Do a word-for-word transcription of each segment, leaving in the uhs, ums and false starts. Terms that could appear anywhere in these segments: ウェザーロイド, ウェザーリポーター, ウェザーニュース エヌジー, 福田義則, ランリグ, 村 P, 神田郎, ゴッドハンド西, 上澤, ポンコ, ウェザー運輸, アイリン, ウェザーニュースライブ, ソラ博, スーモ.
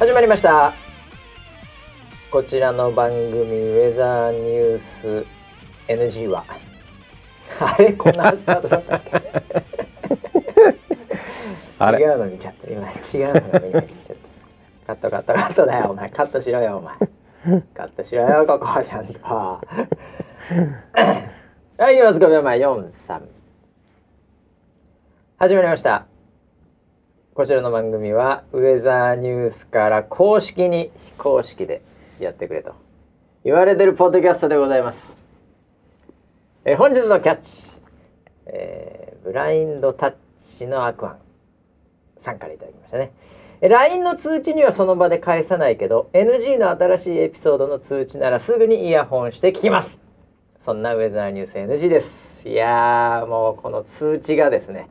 始まりました。こちらの番組ウェザーニュース エヌジー はあれこんなスタートだったっけ違うの見ちゃった今違うの見ちゃったカットカットカットだよお前カットしろよお前カットしろよここちゃんとはい、いますごびょうまえよん、さん始まりました。こちらの番組はウェザーニュースから公式に非公式でやってくれと言われてるポッドキャストでございます。え本日のキャッチ、えー、ブラインドタッチのアクアンさんからいただきましたね。 ライン の通知にはその場で返さないけど エヌジー の新しいエピソードの通知ならすぐにイヤホンして聞きます。そんなウェザーニュース エヌジー です。いやーもうこの通知がですね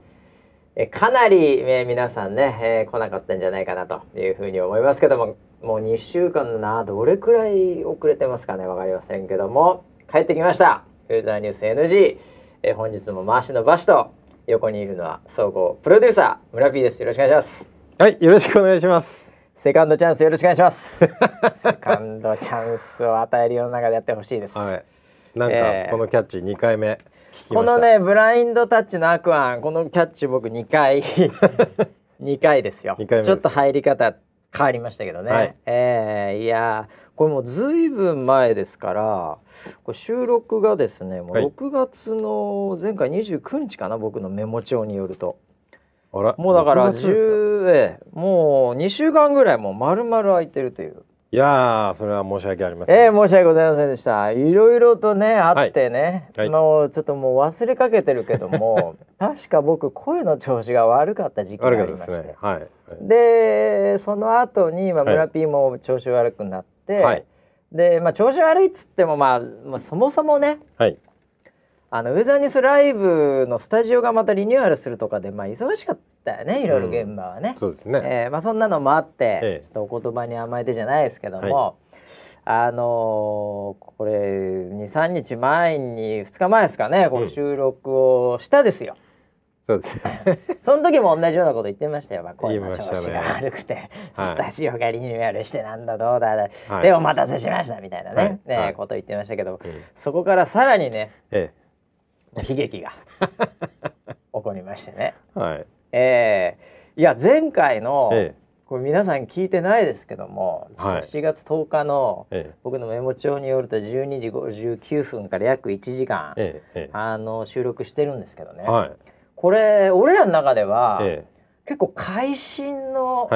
かなり、えー、皆さんね、えー、来なかったんじゃないかなというふうに思いますけども、もうにしゅうかんなどれくらい遅れてますかねわかりませんけども帰ってきましたウェザーニュース エヌジー、えー、本日も回しの場所と横にいるのは総合プロデューサー村 P です。よろしくお願いします。はいよろしくお願いします。セカンドチャンスよろしくお願いしますセカンドチャンスを与える世の中でやってほしいです。はいなんかこのキャッチにかいめ、えーこのねブラインドタッチのアクアンこのキャッチ僕にかいにかいですよですちょっと入り方変わりましたけどね、はいえー、いやこれもうずいぶん前ですからこれ収録がですねもうろくがつの前回にじゅうくにちかな、はい、僕のメモ帳によるとあらもうだからじゅう、もうにしゅうかんぐらいもう丸々空いてるといういやーそれは申し訳ありません、えー、申し訳ございませんでした。いろいろとねあってね、はいはい、もうちょっともう忘れかけてるけども確か僕声の調子が悪かった時期がありまして、ねはいはい、でその後に今村 P も調子悪くなって、はい、で、まあ、調子悪いっつっても、まあ、まあそもそもね、はい、あのウェザーニュースライブのスタジオがまたリニューアルするとかで、まあ、忙しかっただよねいろいろ現場はね、うん、そうですね、えーまあ、そんなのもあって、ええ、ちょっとお言葉に甘えてじゃないですけども、はい、あのー、これに、さんにちまえにふつかまえですかねこう収録をしたですよ、うん、そうですねその時も同じようなこと言ってましたよ、まあ、声の調子が悪くて、ね、スタジオがリニューアルしてなんだどうだ、はい、でお待たせしましたみたいなね、はいねはい、こと言ってましたけど、うん、そこからさらにね、ええ、悲劇が起こりましてねはいえー、いや前回の、ええ、これ皆さん聞いてないですけども、はい、しちがつとおかの、ええ、僕のメモ帳によるとじゅうにじごじゅうきゅうふんから約いちじかん、ええ、あの収録してるんですけどね、はい、これ俺らの中では、ええ、結構会心の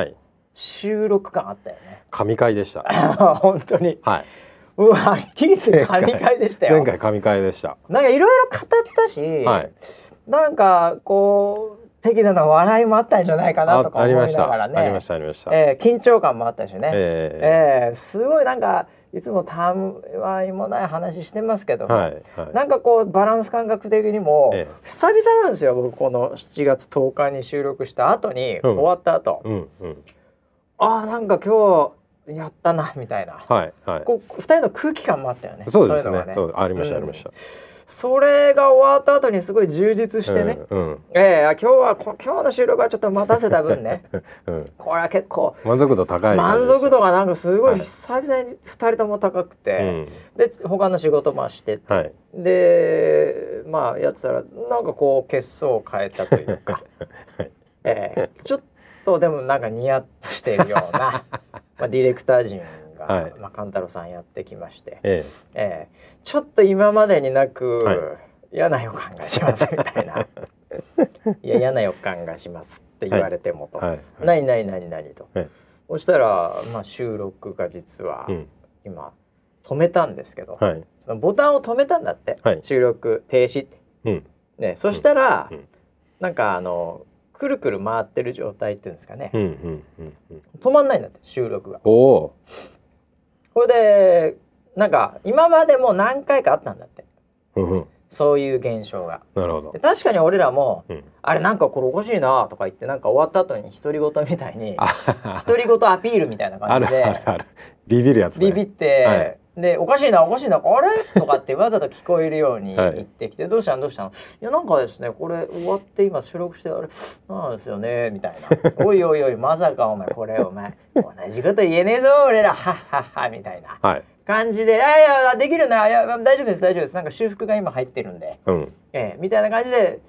収録感あったよね、はい、神回でした本当に、はい、うわはっきり言って神回でしたよ前回神回でしたなんかいろいろ語ったし、はい、なんかこう適度な笑いもあったんじゃないかなとか思いながらねありましたありましたありました、えー、緊張感もあったしね、えーえー、すごいなんかいつもたわいもない話してますけど、はいはい、なんかこうバランス感覚的にも、えー、久々なんですよ僕このしちがつとおかに収録した後に、うん、終わった後、うんうん、あーなんか今日やったなみたいな、はいはい、こうふたりの空気感もあったよねそうですね、そういうのがね、そうありましたありました、うんそれが終わった後にすごい充実してね、うんうんえー、今日はこ今日の収録はちょっと待たせた分ね、うん、これは結構満足度高い満足度がなんかすごい久々にふたりとも高くて、はい、で他の仕事もしてて、はい、でまあやってたらなんかこう血相を変えたというか、はいえー、ちょっとでもなんかニヤッとしているようなまあディレクター陣はいまあ、カンタロさんやってきまして、ええええ、ちょっと今までになく、はい、嫌な予感がしますみたいないや嫌な予感がしますって言われてもと、はい、何何何何と、はい、そしたら、まあ、収録が実は今止めたんですけど、はい、そのボタンを止めたんだって、はい、収録停止、うんね、そしたら、うん、なんかあのくるくる回ってる状態っていうんですかね、うんうんうんうん、止まんないんだって収録がおこれでなんか今までも何回かあったんだって、うんうん、そういう現象がなるほどで確かに俺らも、うん、あれなんかこれおかしいなとか言ってなんか終わった後に独り言みたいに独り言アピールみたいな感じであるあるあるビビるやつ、ね、ビビって、はい、でおかしいなおかしいなあれとかってわざと聞こえるように言ってきて、はい、どうしたのどうしたのいやなんかですねこれ終わって今収録してあれなんですよねみたいなおいおいおいまさかお前これお前同じこと言えねえぞ俺らはっはっはみたいな感じで、はい、いやいやできるないや大丈夫です大丈夫ですなんか修復が今入ってるんで、うんえー、みたいな感じで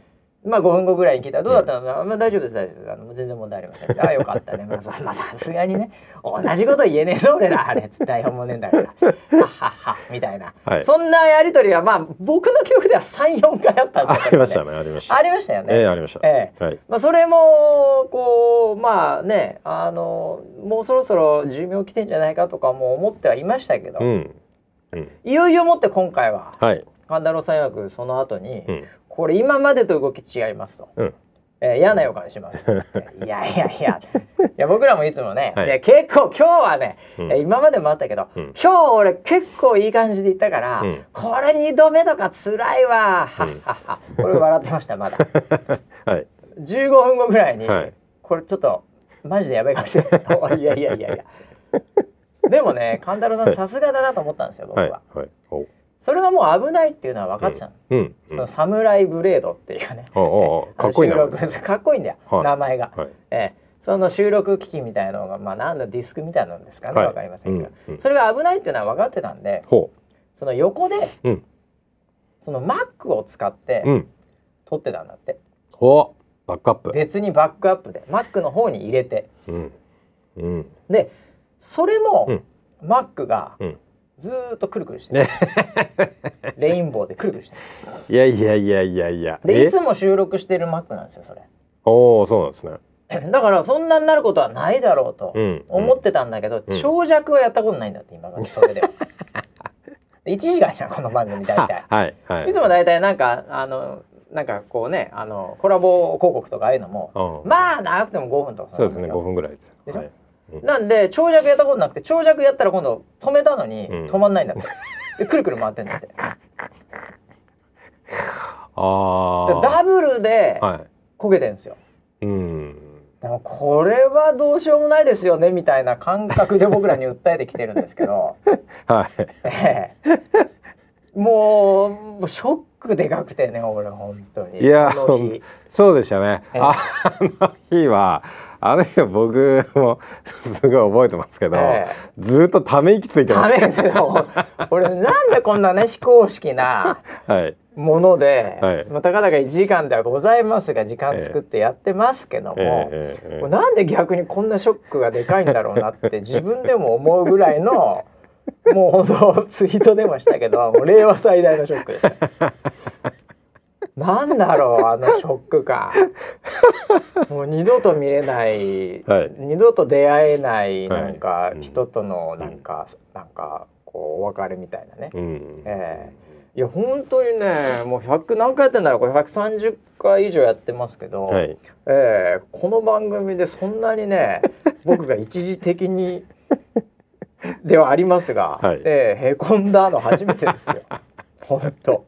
まあごふんごぐらいに聞いたらどうだったの、うんまあ、大丈夫です大丈夫ですあの全然問題ありませんああよかったねまあさすがにね同じこと言えねえぞ俺らあれ台本もねえんだからはっはっはみたいな、はい、そんなやりとりはまあ僕の記憶では さん,よん 回あったんですよ、ね、ありましたねありましたありましたよね、えー、ありました、えーはいまあ、それもこうまあねあのもうそろそろ寿命来てんじゃないかとかも思ってはいましたけど、うんうん、いよいよもって今回は、はい、神田郎さん曰くその後に、うんこれ今までと動き違いますと、うんえー、嫌な予感しますいやいやいや、 いや僕らもいつもね、はい、いや結構今日はね、うん、今までもあったけど、うん、今日俺結構いい感じで言ったから、うん、これにどめとかつらいわ、うん、これ笑ってましたまだ、はい、じゅうごふんごぐらいに、はい、これちょっとマジでやばいかもしれないいやいやいやいやでもね神田郎さんさすがだなと思ったんですよ僕は、はいはいおそれがもう危ないっていうのは分かってたの、うんうん、そのサムライブレードっていうねおうおうかっこいいなかっこいいんだよ、はい、名前が、はいえー、その収録機器みたいなのが、まあ、何のディスクみたいなんですかね、はい、分かりませんけど、うんうん、それが危ないっていうのは分かってたんでほうその横で、うん、その Mac を使って、うん、撮ってたんだっておバックアップ別にバックアップで Mac の方に入れて、うんうん、でそれも、うん、Mac が、うんずーっとくるくるしてねレインボーでくるくるしていやいやいやいやいやでいつも収録してる Mac なんですよそれおおそうなんですねだからそんなになることはないだろうと思ってたんだけど、うん、長尺はやったことないんだって今がそれでは、うん、いちじかんじゃんこの番組大体、はいはい、いつも大体なんかあのなんかこうねあのコラボ広告とかああいうのもまあ長くてもごふんとかそうですねごふんぐらいですでしょ、はいなんで長尺やったことなくて長尺やったら今度止めたのに止まんないんだって、うん、でくるくる回ってんだってあダブルで焦げてるんですよ、はいうん、でもこれはどうしようもないですよねみたいな感覚で僕らに訴えてきてるんですけど、はいええ、もうショックでかくてね、俺本当にいやその日そうでしたね。あの日はあの日は僕もすごい覚えてますけど、ええ、ずっとため息ついてました。俺なんでこんなね非公式なもので、はいまあ、たかだかいちじかんではございますが時間作ってやってますけども、ええええええ、なんで逆にこんなショックがでかいんだろうなって自分でも思うぐらいの。もう本当ツイート出ましたけどもう令和最大のショックですなんだろうあのショックかもう二度と見れない、はい、二度と出会えないなんか人とのなんか、はいうん、なんかこうお別れみたいなね、うんえー、いや本当にねもうひゃく何回やってんだろうこれひゃくさんじゅっかい以上やってますけど、はいえー、この番組でそんなにね僕が一時的にではありますが、はいえー、へこんだの初めてですよ本当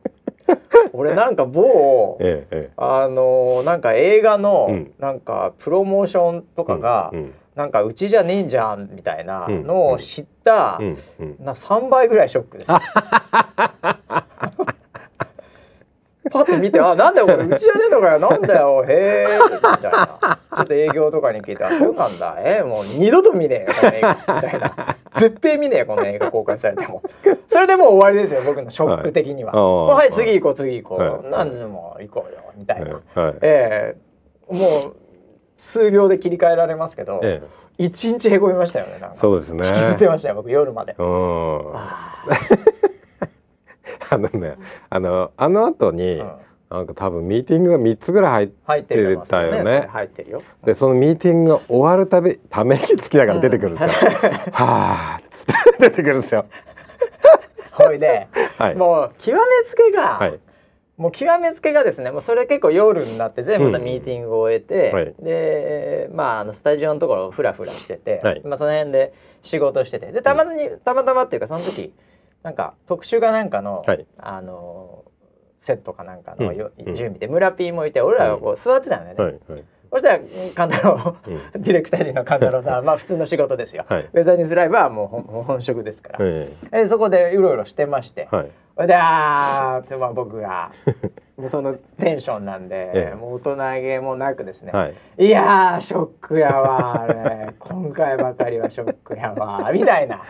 俺なんか某、ええ、あのなんか映画の、うん、なんかプロモーションとかが、うん、なんかうちじゃねえんじゃんみたいなのを知った、うんうん、なさんばいぐらいショックですパッと見てあなんだよこれうちじゃねえのかよなんだよへえみたいなちょっと営業とかに聞いてあそうなんだえもう二度と見ねえよこの映画みたいな絶対見ねえよこの映画公開されてもそれでもう終わりですよ僕のショック的にははい、はい、次行こう次行こう、はい、何でも行こうよみたいな、はいえー、もう数秒で切り替えられますけど、ええ一日へこみましたよねなんかそうですね引きずってましたよ僕夜までうんああのね、あの、あの後に、うん、なんか多分ミーティングがみっつぐらい入ってたよね。入ってるよ。で、そのミーティングが終わるたび、ため息つきながら出てくるんですよ。うん、はぁーって出てくるんですよ。ほいで、はい、もう極めつけが、はい、もう極めつけがですね、もうそれ結構夜になって全部またミーティングを終えて、うんはい、で、まあ、あのスタジオのところをフラフラしてて、はい、まあその辺で仕事してて、で、たまに、たまたまっていうかその時、なんか特集かなんかの、はい、あのセットかなんかの、うん、準備で村ピーもいて俺らがこう座ってたんだよね、うんはいはい、そしたら神太郎、うん、ディレクター陣の神太郎さんまあ普通の仕事ですよ、はい、ウェザーニュースライブはもう本職ですから、えー、えそこでうろうろしてまして、はい、であー、まあ、僕がそのテンションなんで、えー、もう大人げもなくですね、はい、いやーショックやわあれ今回ばかりはショックやわみたいな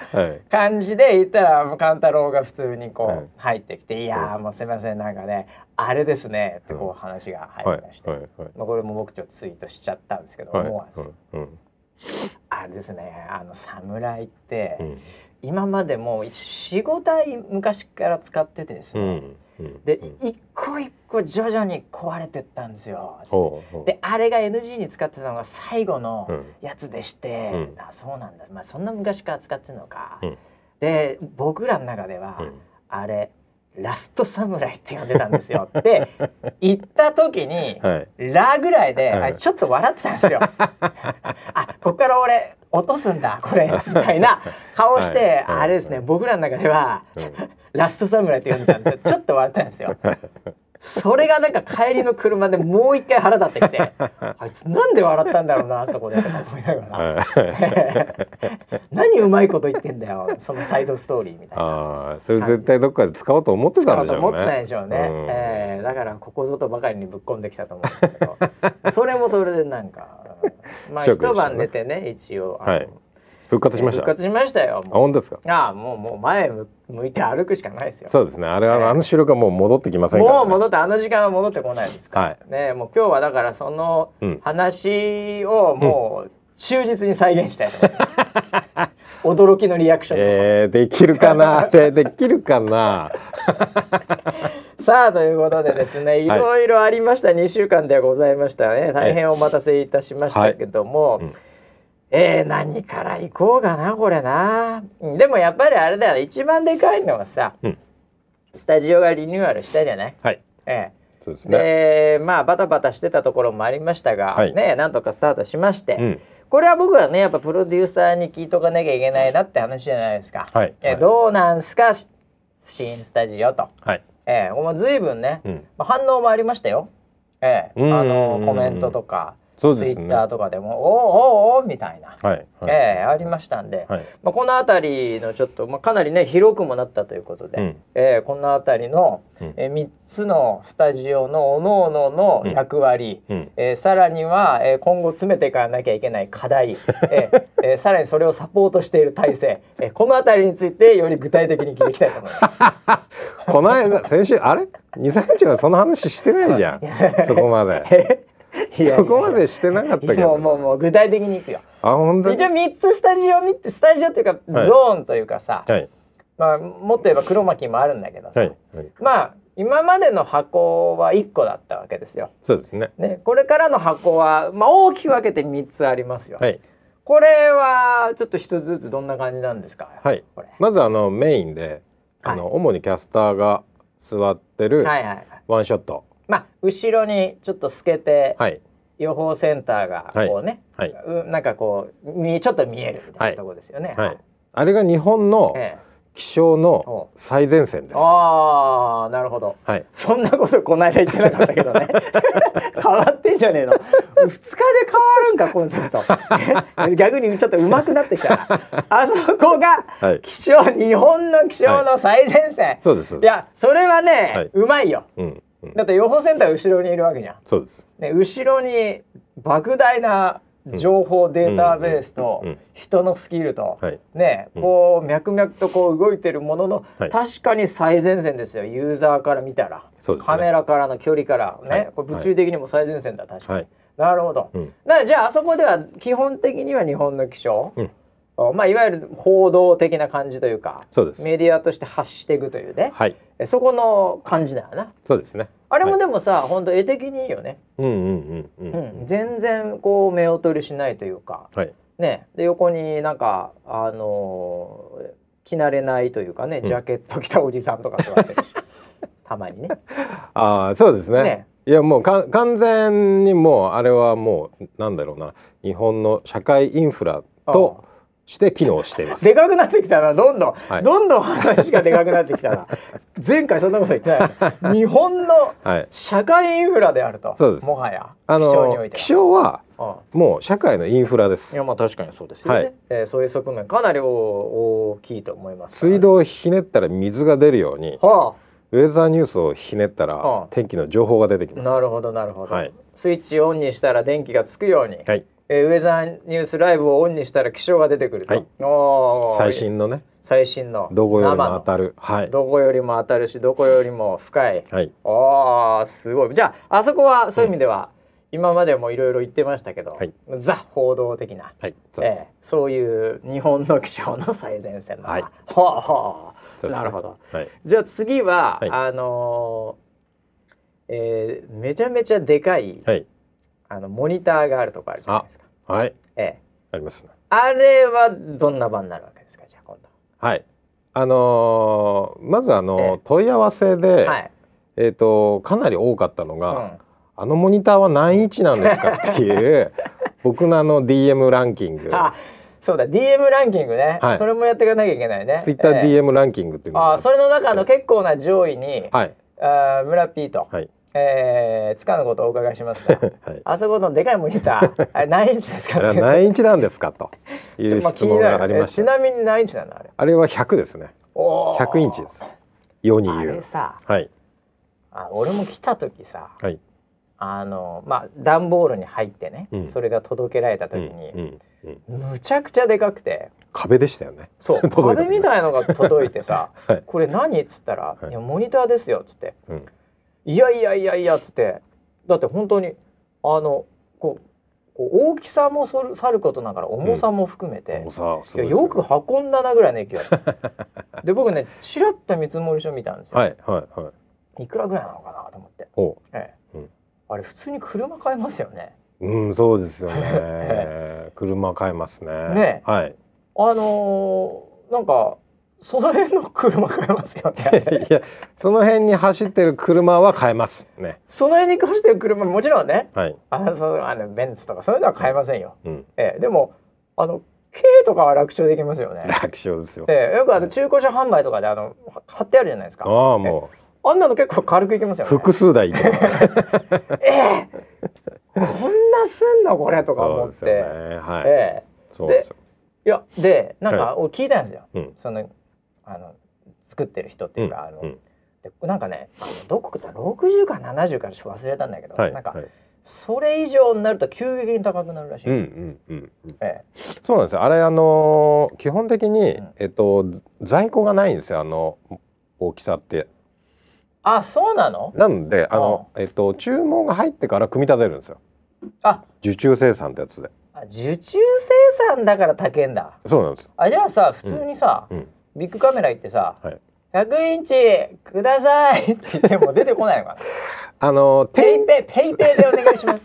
感じで言ったら神太郎が普通にこう入ってきて、はい、いやーもうすいませんなんかねあれですねってこう話が入りまして、うんはいはいはい、これも僕ちょっとツイートしちゃったんですけど、はい、思わず、はいうん、あれですねあの侍って、うん、今までもうよん、ごだい昔から使っててですね、うんうん、で、うん、一個一個徐々に壊れてったんですよ、うん、であれが エヌジー に使ってたのが最後のやつでして、うん、あそうなんだ、まあ、そんな昔から使ってるのか、うん、で僕らの中では、うん、あれラストサムライって呼んでたんですよって言った時に、はい、ラぐらいで、はい、ちょっと笑ってたんですよあ、こっから俺落とすんだこれみたいな顔して、はいはい、あれですね、はい、僕らの中では、はい、ラストサムライって呼んでたんですよちょっと笑ってたんですよそれがなんか帰りの車でもう一回腹立ってきてあいつなんで笑ったんだろうなあそこでとか思いながら何うまいこと言ってんだよそのサイドストーリーみたいなあそれ絶対どっかで使おうと思ってたんでしょうね思ってないでしょうね、うんえー、だからここぞとばかりにぶっ込んできたと思うんですけどそれもそれでなんかまあ一晩寝てね一応あの、はい復活しました。復活しましたよ。もうあ本当ですか。ああもうもう前向いて歩くしかないですよ。そうですね。あれは、えー、あの収録はもう戻ってきませんから、ね。もう戻ってあの時間は戻ってこないですから。はい、ねもう今日はだからその話をもう忠実に再現したいと思います。うん、驚きのリアクションとか。えー、できるかな。でできるかな。さあということでですねいろいろありましたにしゅうかんでございましたね大変お待たせいたしましたけども。はいはいうんえー、何から行こうかなこれなでもやっぱりあれだよ、ね、一番でかいのはさ、うん、スタジオがリニューアルしたじゃない、はいえー、そうですねでまあバタバタしてたところもありましたが、はいね、なんとかスタートしまして、うん、これは僕はねやっぱプロデューサーに聞いとかなきゃいけないなって話じゃないですか、はいえー、どうなんすか新スタジオと、はいえー、もう随分ね、うんまあ、反応もありましたよ、えー、あのコメントとかそうですね、ツイッターとかでもおーおーおーみたいな、はいはいえー、ありましたんで、はいまあ、この辺りのちょっと、まあ、かなりね広くもなったということで、うんえー、この辺りの、うんえー、みっつのスタジオの各々の役割、うんうんえー、さらには、えー、今後詰めていかなきゃいけない課題、えーえー、さらにそれをサポートしている体制、えー、この辺りについてより具体的に聞いていきたいと思いますこの間先週あれ にさんにちはその話してないじゃんそこまでいやいやいやそこまでしてなかったけどもうもう具体的にいくよあ本当に一応みっつスタジオ見てスタジオっていうか、はい、ゾーンというかさ、はいまあ、もっと言えば黒巻もあるんだけどさ、はいはい、まあ今までの箱はいっこだったわけですよそうですね、ねこれからの箱は、まあ、大きく分けてみっつありますよ、はい、これはちょっとひとつずつどんな感じなんですか、はい、これまずあのメインであの、はい、主にキャスターが座ってるワンショット、はいはいはいまあ、後ろにちょっと透けて、はい、予報センターがこうね、はいはいう、なんかこうちょっと見えるみたいなところですよね、はいはい、あれが日本の気象の最前線です、ええ、ああなるほど、はい、そんなことこないだ言ってなかったけどね変わってんじゃねえのふつかで変わるんかコンセプト逆にちょっと上手くなってきたなあそこが気象、はい、日本の気象の最前線、はい、そうですそうですいやそれはね、はい、うまいよ、うんだって予報センター後ろにいるわけじゃんそうです、ね、後ろに莫大な情報データベースと人のスキルと、うんうんうん、ね、うん、こう脈々とこう動いてるものの、はい、確かに最前線ですよユーザーから見たら、ね、カメラからの距離から、ねはい、これ物理的にも最前線だ確かに、はい、なるほど、うん、だからじゃああそこでは基本的には日本の気象、うんまあ、いわゆる報道的な感じというかそうですメディアとして発していくというね、はい、そこの感じだよなそうですねあれもでもさ、はい、ほんと絵的にいいよね全然こう目を取りしないというか、はいね、で横になんか、あのー、着慣れないというかねジャケット着たおじさんとか座ってるし、うん、たまにねああそうです ね, ねいやもうか完全にもうあれはもうなんだろうな日本の社会インフラとして機能しています。でかくなってきたな、どんどん、はい、どんどん話がでかくなってきたな。前回そんなこと言ってない。日本の社会インフラであると。そうです。もはやあの気象においては。気象はもう社会のインフラです。いやまあ確かにそうですよね。はいえー、そういう側面かなり大きいと思います、ね。水道をひねったら水が出るように、はあ、ウェザーニュースをひねったら天気の情報が出てきます。はあ、なるほどなるほど、はい。スイッチオンにしたら電気がつくように。はいえー、ウェザーニュースライブをオンにしたら気象が出てくると、はい、お最新のね最新のどこよりも当たる、はい、どこよりも当たるしどこよりも深い、はい、おーすごい。じゃああそこはそういう意味では、うん、今までもいろいろ言ってましたけど、はい、ザ報道的な、はい そ, うえー、そういう日本の気象の最前線の、はい、ほうほう、ね、なるほど、はい、じゃあ次は、はいあのーえー、めちゃめちゃでかい、はいあのモニターがあるとこあるじゃないですか。はい。ええ、ありますね。あれはどんな場になるわけですか。じゃあ今度。はい。あのー、まずあの問い合わせで、はい、えっとかなり多かったのが、うん、あのモニターは何インチなんですかっていう僕のあの ディーエム ランキング。あ、そうだ ディーエム ランキングね、はい。それもやっていかなきゃいけないね。Twitter ディーエム ランキングっていうのがある。あ、それの中の結構な上位に、はい、あ村 P と。はい。えー、塚のことをお伺いしますが、はい、あそこのでかいモニターあれ何インチですかね何インチなんですかという質問がありました。 ち, ちなみに何インチなのあれ。あれはひゃくですね。ひゃくインチです世に言うあれさ、はい、あ俺も来た時さ、はい、あのまあ段ボールに入ってね、うん、それが届けられた時に、うんうんうん、むちゃくちゃでかくて壁でしたよね。そう壁みたいなのが届いてさ、はい、これ何っつったら、はい、いやモニターですよっつって、うんいやいやいやいやっつってだって本当にあのこうこう大きさもそるさることながら重さも含めて、うん、いやよく運んだなぐらいの勢いで僕ねちらっと見積書見たんですよ、はいはいはい、いくらぐらいなのかなと思ってお、ええうん、あれ普通に車買えますよね。うんそうですよね車買えますねね、はい、あのー、なんかその辺の車買えますよね。いやその辺に走ってる車は買えますね。その辺に走ってる車もちろんね、はい、あのそのあのベンツとかそういうのは買えませんよ、うんええ、でもあの軽とかは楽勝できますよね。楽勝ですよ、ええ、よくあの中古車販売とかであの貼ってあるじゃないですか。ああもう、ええ、あんなの結構軽くいきますよね。複数台いきますええこんなすんのこれとか思ってそうですよね、はい、ええ、そうですよ。でいやでなんか聞いたんですよ、はいうん、そのあの作ってる人っていうか、うんあのうん、でなんかねあのどこかろくじゅうかななじゅうか忘れたんだけど、はい、なんか、はい、それ以上になると急激に高くなるらしい、うんうんうんええ、そうなんですよ。あれあのー、基本的に、うんえっと、在庫がないんですよあの大きさって。あそうなの。なんであのあ、えっと、注文が入ってから組み立てるんですよ。あ受注生産ってやつで。あ受注生産だから高いんだ。そうなんです。あじゃあさ普通にさ、うんうんビッグカメラ行ってさ、はい、ひゃくインチくださいって言っても出てこないのかなあのペイペイペイペイでお願いします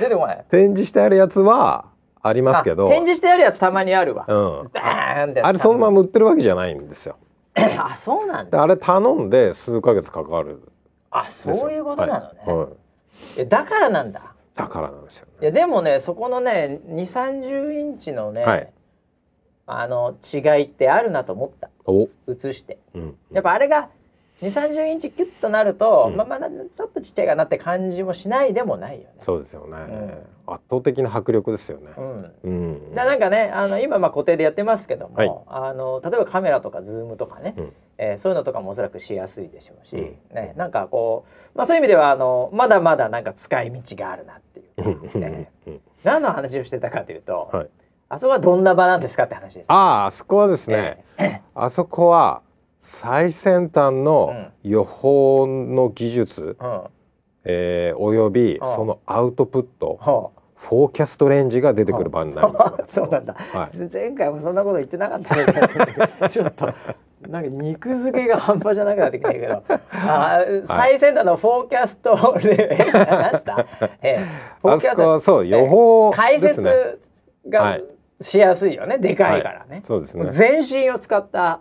出てこない。展示してあるやつはありますけど。展示してあるやつたまにあるわ、うん、ダーンってあれそのまま売ってるわけじゃないんですよあそうなんだ。あれ頼んで数ヶ月かかる。あそういうことなのね、はいはい、だからなんだ。だからなんですよ、ね、いやでもねそこのね にじゅうさんじゅうインチのね、はいあの違いってあるなと思った。映して、うんうん、やっぱあれが にじゅうさんじゅう インチキュッとなると、うん、まあまあちょっとちっちゃいかなって感じもしないでもないよね。そうですよね、うん、圧倒的な迫力ですよね、うんうん、だからなんかねあの今まあ固定でやってますけども、はい、あの例えばカメラとかズームとかね、うんえー、そういうのとかもおそらくしやすいでしょうし、うんね、なんかこう、まあ、そういう意味ではあのまだまだなんか使い道があるなっていう、ね、何の話をしてたかというと、はいあそこはどんな場なんですかって話です。ああ、あそこはですね、えー、あそこは最先端の予報の技術、うんえー、およびそのアウトプット、うん、フォーキャストレンジが出てくる場になるんですよ、うん、そうなんだ、はい、前回もそんなこと言ってなかったですけどちょっとなんか肉付けが半端じゃなくなってきたけどあ、最先端のフォーキャストレンジなんつった、えー、フォーキャスト、あそこそう予報ですね、解説が、はいしやすいよね。でかいからね。はい、そうですね。全身を使った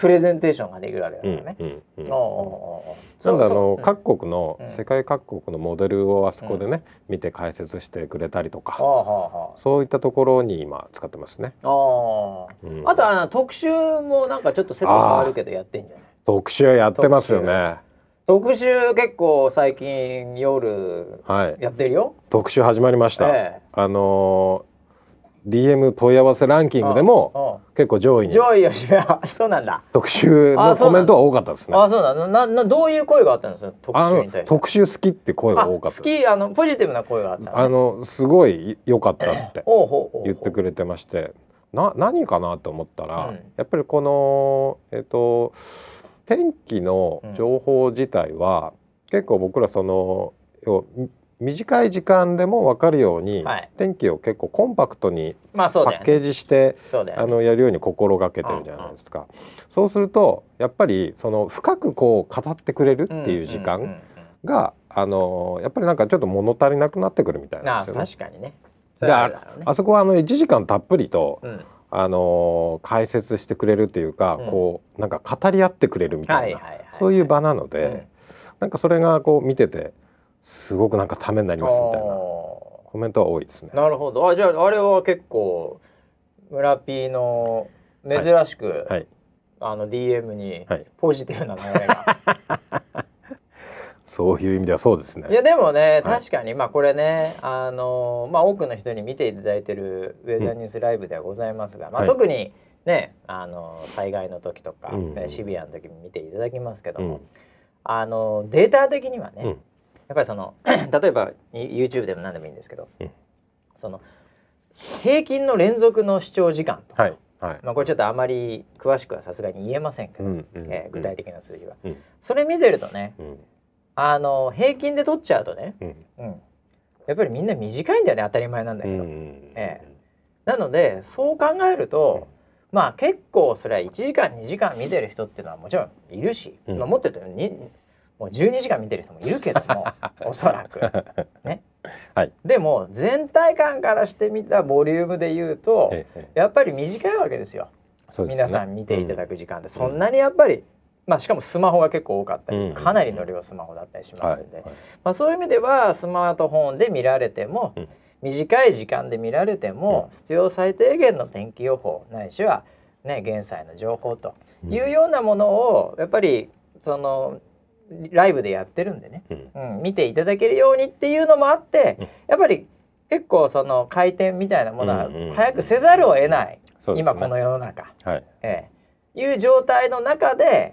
プレゼンテーションができるわけだからね。うんうんうん、おなんであの各国の、うん、世界各国のモデルをあそこでね、うん、見て解説してくれたりとか、うん、そういったところに今使ってますね。あ、うん、あとあの特集もなんかちょっと世界変わるけどやってんじゃない？特集やってますよね。特集結構最近夜やってるよ。はい、特集始まりました。ええ、あのーディーエム 問い合わせランキングでも結構上位に上位を占めあそうなんだ。特集のコメントは多かったですね。あ、そうなんだ。ななどういう声があったんですか、特集に対して。特集好きって声が多かった。好き、あのポジティブな声があった、ね、あのすごい良かったって言ってくれてまして、な何かなと思ったら、うん、やっぱりこのえっと天気の情報自体は、うん、結構僕らその短い時間でも分かるように、はい、天気を結構コンパクトにパッケージして、まあねね、あのやるように心がけてるじゃないですか。うんうん、そうするとやっぱりその深くこう語ってくれるっていう時間が、うんうんうん、あのやっぱりなんかちょっと物足りなくなってくるみたいなんですよね。あ、確かにね。それはあるだろうね。あそこはあのいちじかんたっぷりと、うん、あの解説してくれるというか、うん、こうなんか語り合ってくれるみたいなそういう場なので、うん、なんかそれがこう見ててすごくなんかためになりますみたいなコメントは多いですね。なるほど。あ、じゃああれは結構村 P の珍しく、はいはい、あの ディーエム にポジティブな流れが、はい、そういう意味ではそうですね。いやでもね、確かに、はい、まあこれね、あのまあ多くの人に見ていただいているウェザーニュースライブではございますが、うん、まあ、特にね、あの災害の時とか、うん、シビアの時に見ていただきますけども、うん、あのデータ的にはね、うん、やっぱりその例えば YouTube でも何でもいいんですけど、うん、その平均の連続の視聴時間とか、はいはい、まあ、これちょっとあまり詳しくはさすがに言えませんけど、うんうんうん、えー、具体的な数字は、うん、それ見てるとね、うん、あの平均で撮っちゃうとね、うんうん、やっぱりみんな短いんだよね、当たり前なんだけど、うんうん、えー、なのでそう考えると、うん、まあ結構それはいちじかんにじかん見てる人っていうのはもちろんいるし、うん、まあ、持ってるとにもうじゅうにじかん見てる人もいるけどもおそらく、ね、はい、でも全体感からしてみたボリュームで言うと、ええ、やっぱり短いわけですよ。そうですね、皆さん見ていただく時間って、うん、そんなにやっぱり、まあ、しかもスマホが結構多かったり、うん、かなりの量スマホだったりしますんで、うん、はい、まあ、そういう意味ではスマートフォンで見られても、うん、短い時間で見られても、うん、必要最低限の天気予報ないしは、ね、現在の情報というようなものをやっぱりそのライブでやってるんでね、うんうん、見ていただけるようにっていうのもあって、うん、やっぱり結構その回転みたいなものは早くせざるを得ない、うんうんうん、今この世の中、はい、えー、いう状態の中で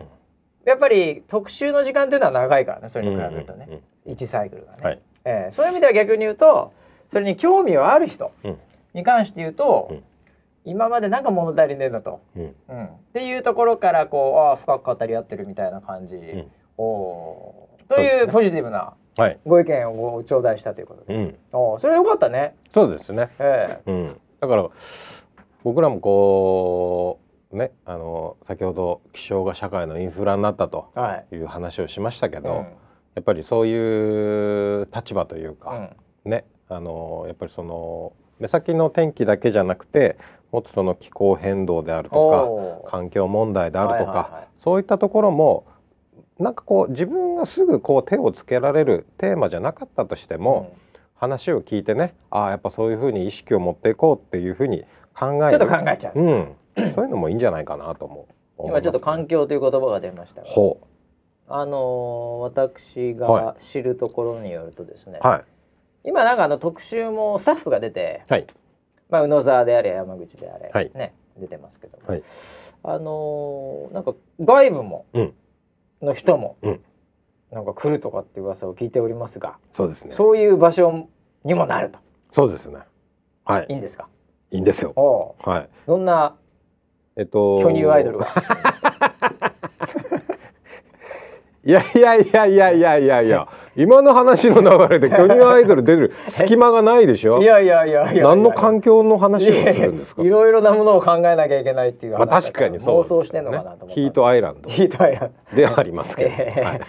やっぱり特集の時間というのは長いからね、それに比べるとね、うんうんうん、いちサイクルがね、はい、えー、そういう意味では逆に言うとそれに興味はある人に関して言うと、うんうん、今までなんか物足りねえなと、うんうん、っていうところからこう、ああ深く語り合ってるみたいな感じ、うん、おというポジティブなご意見をご頂戴したということで、はい、うん、おそれ良かったね。そうですね、えーうん、だから僕らもこうね、あの先ほど気象が社会のインフラになったという話をしましたけど、はい、うん、やっぱりそういう立場というか、うん、ね、あのやっぱりその目先の天気だけじゃなくてもっとその気候変動であるとか環境問題であるとか、はいはいはい、そういったところもなんかこう自分がすぐこう手をつけられるテーマじゃなかったとしても、うん、話を聞いてね、ああやっぱそういうふうに意識を持っていこうっていうふうに考える、ちょっと考えちゃう、うん、そういうのもいいんじゃないかなと思う。今ちょっと環境という言葉が出ましたが、ほう、あの私が知るところによるとですね、はい、今なんかあの特集もスタッフが出て、はい、まあ、宇野沢であれ山口であれ、はいね、出てますけども、はい、あのなんか外部も、うんの人も、うん、なんか来るとかって噂を聞いておりますが、そうですね、そういう場所にもなると。そうですね、はい、いいんですか。いいんですよ、はい、どんな、えっと、巨乳アイドルがいやいやいやいやいやいやいや今の話の流れで巨乳アイドル出る隙間がないでしょいやいやいやいや、何の環境の話をするんですか。いろいろなものを考えなきゃいけないっていう話、まあ、確かにそうですよね、妄想してんのかなと思った。ヒートアイランドヒートアイランドではありますけど、えーはい、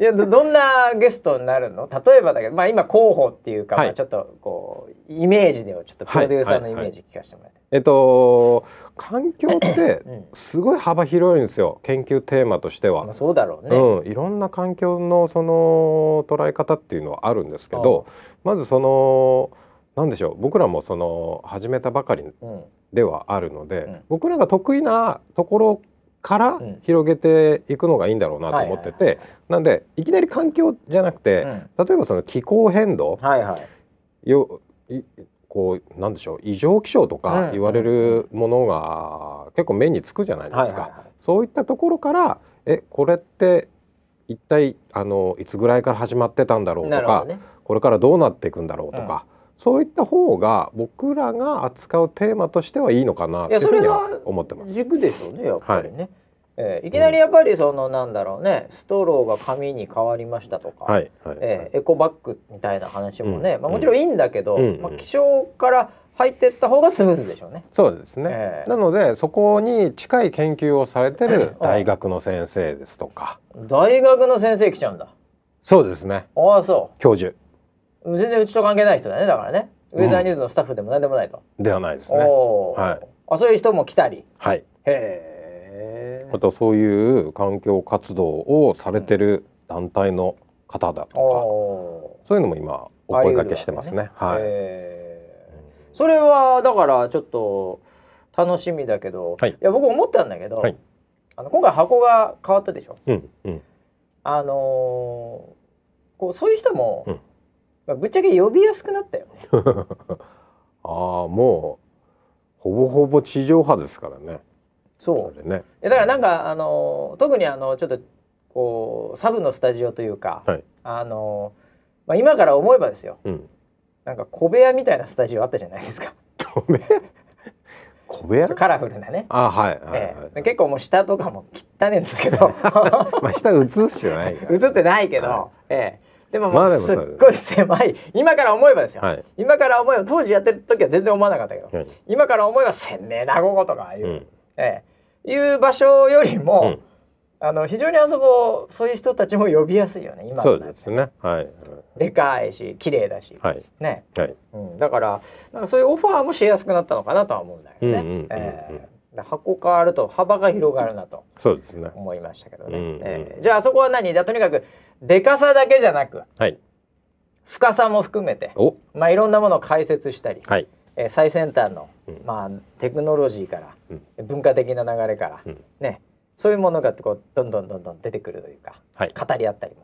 いや ど, どんなゲストになるの。例えばだけど、まあ、今候補っていうか、はい、まあ、ちょっとこうイメージではちょっとプロデューサーのイメージ聞かせてもらって、はいはいはい、えっと環境ってすごい幅広いんですよ、研究テーマとしては。まあ、そうだろうね、うん、いろんな環境のその捉え方っていうのはあるんですけど、まずその何でしょう、僕らもその始めたばかりではあるので、うん、僕らが得意なところから広げていくのがいいんだろうなと思ってて、うんはいはいはい、なんでいきなり環境じゃなくて、うん、例えばその気候変動、はいはい、よいこうなんでしょう、異常気象とか言われるものが結構目につくじゃないですか、うんうんはいはいはい、そういったところからえこれって一体あのいつぐらいから始まってたんだろうとか、ね、これからどうなっていくんだろうとか、うん、そういった方が僕らが扱うテーマとしてはいいのかなっていうふうには思ってます。いや、それが軸でしょうね、やっぱりね、はい、えー、いきなりやっぱりその、うん、なんだろうね、ストローが紙に変わりましたとか、はいはいえー、エコバッグみたいな話もね、うんまあ、もちろんいいんだけど、うんまあ、気象から入っていった方がスムーズでしょうね。そうですね、えー、なのでそこに近い研究をされてる大学の先生ですとか、うん、大学の先生来ちゃうんだ。そうですね。ああそう。教授。全然うちと関係ない人だね、だからね、ウェザーニューズのスタッフでも何でもないと、うん、ではないですね、はい、あそういう人も来たり、はい、へー、あとそういう環境活動をされてる団体の方だとか、うん、そういうのも今お声掛けしてます ね, ね、はいえー、それはだからちょっと楽しみだけど、はい、いや僕思ったんだけど、はい、あの今回箱が変わったでしょ、うんうん、あのー、こうそういう人も、うんまあ、ぶっちゃけ呼びやすくなったよねああもうほぼほぼ地上波ですからね。そうね、だからなんか、あのー、特にあのちょっとこうサブのスタジオというか、はいあのーまあ、今から思えばですよ、うん、なんか小部屋みたいなスタジオあったじゃないですか小部屋小部屋カラフルなね、あ、はいはいはいえー、結構もう下とかも汚ねんですけどまあ下映ってないから映ってないけど、はいえー、でももうすっごい狭い、今から思えばですよ、はい、今から思えば当時やってる時は全然思わなかったけど、はい、今から思えば鮮明な午後とかいう、うんええ、いう場所よりも、うん、あの非常にあそこそういう人たちも呼びやすいよね今の。そうですね、はい、でかいし綺麗だし、はいねはいうん、だからなんかそういうオファーもしやすくなったのかなとは思うんだけどね。箱変わると幅が広がるなと思いましたけど ね, ね、うんうんええ、じゃああそこは何だとにかくでかさだけじゃなく、はい、深さも含めてお、まあ、いろんなものを解説したり、はいえ最先端の、うんまあ、テクノロジーから、うん、文化的な流れから、うんね、そういうものがこうどんどんどんどん出てくるというか、はい、語り合ったりも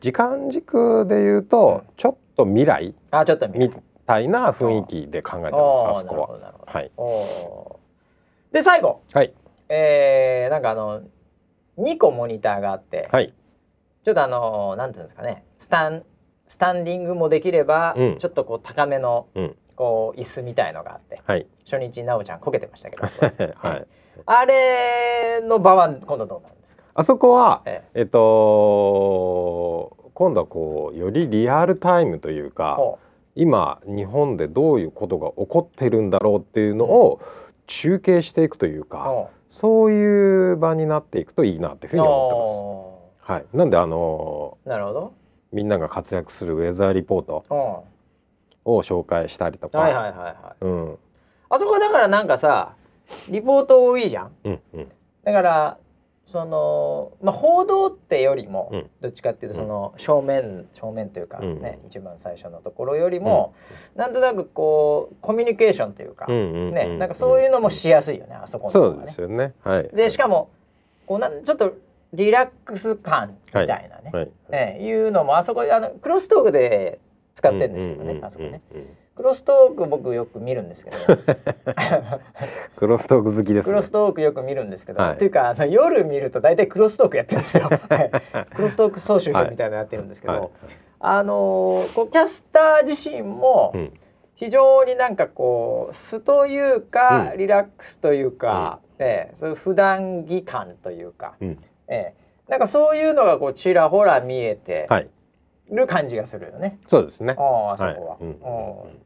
時間軸でいうと、うん、ちょっと未来あちょっとみたいな雰囲気で考えてますあそこは。なるほど、はい、おで最後、はいえー、なんかあのにこモニターがあって、はい、ちょっとあのなんていうんですかねスタン、スタンディングもできれば、うん、ちょっとこう高めの、うんこう椅子みたいのがあって、はい、初日なおちゃんこけてましたけど、はい、あれの場は今度どうなるんですか。あそこは、えええっと、今度はこうよりリアルタイムというか今日本でどういうことが起こってるんだろうっていうのを中継していくというか、うん、そういう場になっていくといいなっていうふうに思ってます、はい、なんであのなるほどみんなが活躍するウェザーリポートを紹介したりとか、はいはいはいはいうん、あそこはだからなんかさリポート多いじゃん、うんうん、だからその、まあ、報道ってよりも、うん、どっちかっていうとその正面正面というか、ねうん、一番最初のところよりも、うん、なんとなくこうコミュニケーションというか、うんうんうんね、なんかそういうのもしやすいよね、うん、あそこのところはね。そうですよね、はい、でしかもこうなんちょっとリラックス感みたいなね、はいはいはい、ねいうのもあそこあのクロストークで使ってるんですけどね、あそこね。クロストーク僕よく見るんですけどクロストーク好きですね。クロストークよく見るんですけど、はい、っていうかあの夜見ると大体クロストークやってるんですよクロストーク総集編みたいなのやってるんですけど、はいはい、あのこうキャスター自身も非常になんかこう素というか、うん、リラックスというか、うんえー、そういう普段着感というか、うんえー、なんかそういうのがこうちらほら見えて、はいる感じがするよね。そうですね。あそこは、はいうん、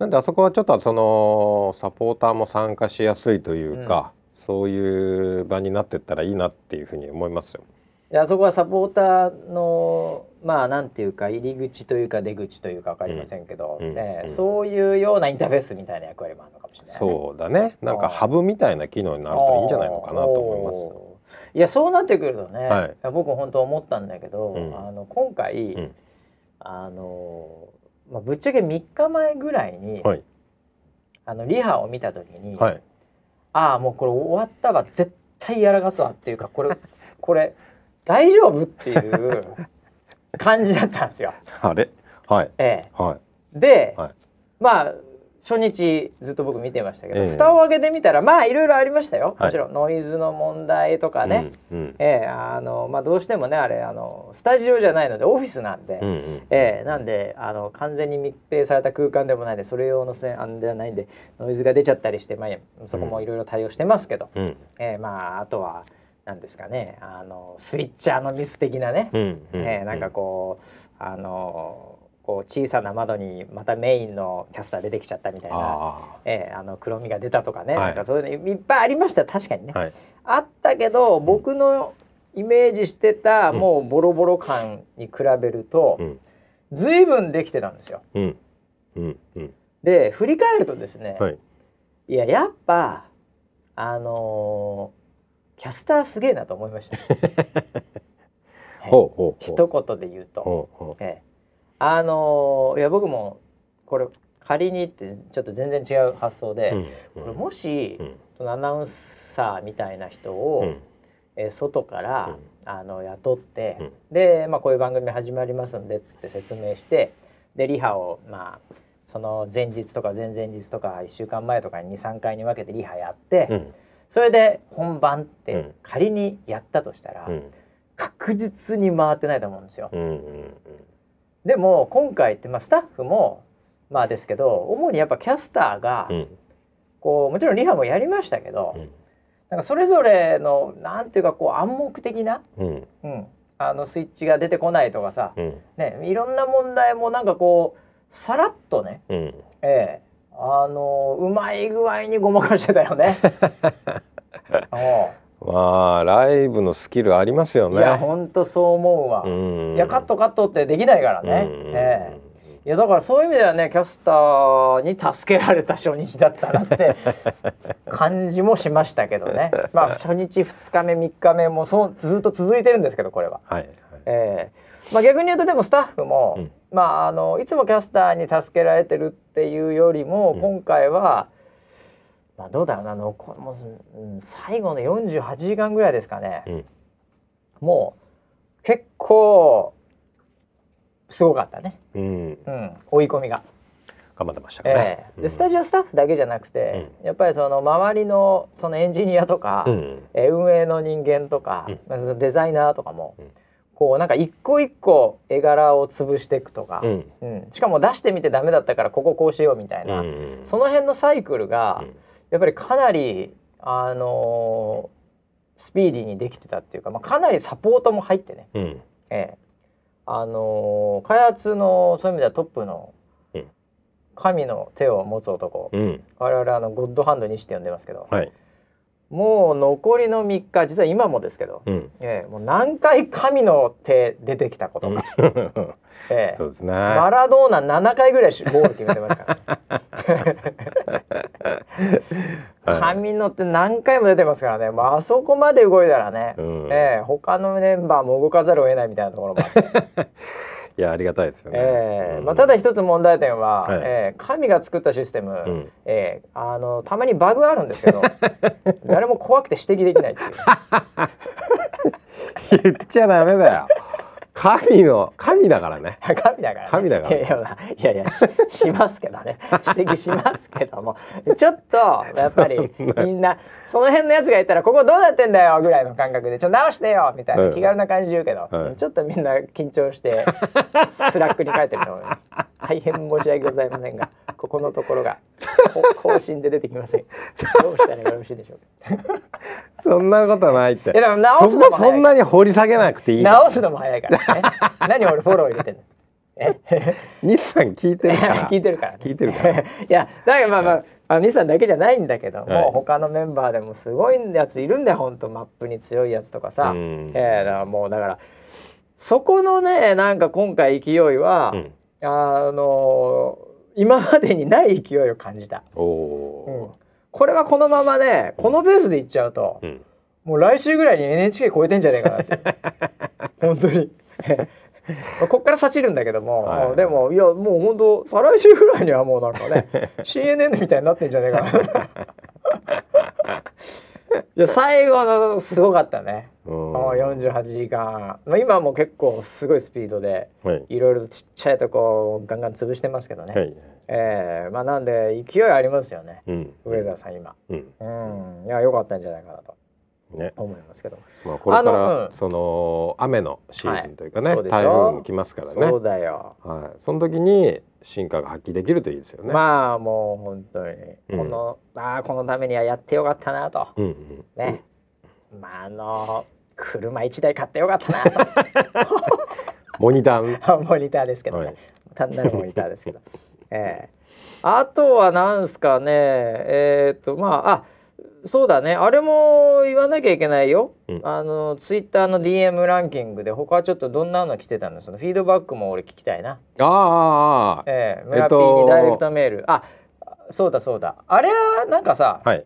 なんであそこはちょっとそのサポーターも参加しやすいというか、うん、そういう場になってったらいいなっていうふうに思いますよ。であそこはサポーターのまあなんていうか入り口というか出口というか分かりませんけど、うんうんねうん、そういうようなインターフェースみたいな役割もあるのかもしれない、ね、そうだね。なんかハブみたいな機能になるといいんじゃないのかなと思います。いやそうなってくるとね、はい、僕本当思ったんだけど、うん、あの今回、うんあのまあ、ぶっちゃけみっかまえぐらいに、はい、あのリハを見た時に、はい、ああもうこれ終わったわ絶対やらかすわっていうかこれこれ大丈夫っていう感じだったんですよ。あれ、はいええはい、で、はい、まあ初日ずっと僕見てましたけど、ええ、蓋を開けてみたらまあいろいろありましたよ、はい、もちろんノイズの問題とかね、うんうんええあのまあ、どうしてもねあれあのスタジオじゃないのでオフィスなんで、うんうんええ、なんであの完全に密閉された空間でもないでそれ用の線ではないんでノイズが出ちゃったりして、まあ、そこもいろいろ対応してますけど、うんええまあ、あとはなんですかね、あのスイッチャーのミス的なね、うんうんうんえー、なんかこうあのこう小さな窓にまたメインのキャスター出てきちゃったみたいなあ、えー、あの黒みが出たとかね、はい、なんかそういうのいっぱいありました確かにね、はい、あったけど僕のイメージしてた、うん、もうボロボロ感に比べると、うん、随分できてたんですよ、うんうんうん、で振り返るとですね、はい、いややっぱあのーキャスターすげえなと思いました、はい、ほうほうほう一言で言うとほうほう、ええ、あのいや僕もこれ仮にってちょっと全然違う発想で、うん、これもし、うん、そのアナウンサーみたいな人を、うんえ外から、うん、あの雇って、うん、で、まあ、こういう番組始まりますんでっつって説明してでリハをまあその前日とか前々日とかいっしゅうかんまえとかに にさんかいに分けてリハやって、うんそれで本番って仮にやったとしたら、うん、確実に回ってないと思うんですよ、うんうんうん、でも今回ってまあスタッフもまあですけど主にやっぱキャスターがこう、うん、もちろんリハもやりましたけど、うん、なんかそれぞれのなんていうかこう暗黙的な、うんうん、あのスイッチが出てこないとかさ、うんね、いろんな問題もなんかこうさらっとね、うんえーあのうまい具合にごまかしてたよねまあライブのスキルありますよね。いやほんとそう思うわ。うんいやカットカットってできないからね、ええ、いやだからそういう意味ではねキャスターに助けられた初日だったなって感じもしましたけどねまあ初日ふつかめみっかめもそうずっと続いてるんですけどこれは、はいはいええまあ、逆に言うとでもスタッフも、うんまあ、あのいつもキャスターに助けられてるっていうよりも、うん、今回は、まあ、どうだろうなのこもう、うん、最後のよんじゅうはちじかんぐらいですかね、うん、もう結構すごかったね、うんうん、追い込みが頑張ってましたからね、えー、でスタジオスタッフだけじゃなくて、うん、やっぱりその周り の, そのエンジニアとか、うんえー、運営の人間とか、うん、デザイナーとかも、うんこうなんか一個一個絵柄を潰していくとか、うんうん、しかも出してみてダメだったからこここうしようみたいな、うん、その辺のサイクルがやっぱりかなり、あのー、スピーディーにできてたっていうか、まあ、かなりサポートも入ってね、うんええあのー、開発のそういう意味ではトップの神の手を持つ男、うん、我々あのゴッドハンド西って呼んでますけど、はいもう残りのみっか実は今もですけど、うんえー、もう何回神の手出てきたことか、うんえー、そうですねマラドーナななかいぐらいゴール決めてますから神の手何回も出てますからね、まあ、あそこまで動いたらね、うんえー、他のメンバーも動かざるを得ないみたいなところもあっていやありがたいですよね、えーうんまあ、ただ一つ問題点は、はいえー、神が作ったシステム、うんえー、あのたまにバグあるんですけど誰も怖くて指摘できないっていう言っちゃダメだよ神の神だからね神だから、ね、神だから、ね、いやいやいや し, しますけどね指摘しますけどもちょっとやっぱりみんなその辺のやつがいたらここどうなってんだよぐらいの感覚でちょっと直してよみたいな気軽な感じ言うけど、うん、ちょっとみんな緊張してスラックに書いてると思います大変申し訳ございませんがここのところが更新で出てきませんどうしたらよろしいでしょうかそんなことないっていやでも直すのも早いそこそんなに掘り下げなくていい直すのも早いから何俺フォロー入れてんの西さん聞いてるから聞いてるから、ね、聞いてるからいやだからまあまああの西さんだけじゃないんだけど、はい、もう他のメンバーでもすごいやついるんだよ、ほんとマップに強いやつとかさ、うん、えー、だからもうだからそこのね、なんか今回勢いは、うん、あの今までにない勢いを感じた。お、うん、これはこのままね、このペースでいっちゃうと、うん、もう来週ぐらいに エヌエイチケー 超えてんじゃねえかなって本当にこっからさちるんだけども、はい、でもいやもう本当再来週ぐらいにはもうなんかねシーエヌエヌ みたいになってんじゃねえかないや最後のすごかったね、よんじゅうはちじかん、まあ、今も結構すごいスピードで、はい、いろいろちっちゃいとこガンガン潰してますけどね、はい、えーまあ、なんで勢いありますよね、うん、上澤さん今、うんうん、いや良かったんじゃないかなとね、思いますけど、まあ、これからの、うん、その雨のシーズンというかね、はい、台風来ますからね、そうだよ、はい、その時に進化が発揮できるといいですよね。まあもう本当に、うん、このあこのためにはやってよかったなと、うんうんね、まああの車いちだい買ってよかったなとモニターモニターですけどね、はい、単なるモニターですけど、えー、あとはなんすかね、えっとまああそうだね、あれも言わなきゃいけないよ、うん、あのツイッターの ディーエム ランキングで他ちょっとどんなの来てたんですか、フィードバックも俺聞きたいな。ああ、えー、村 P にダイレクトメール、えっと、あそうだそうだ、あれはなんかさ、はい、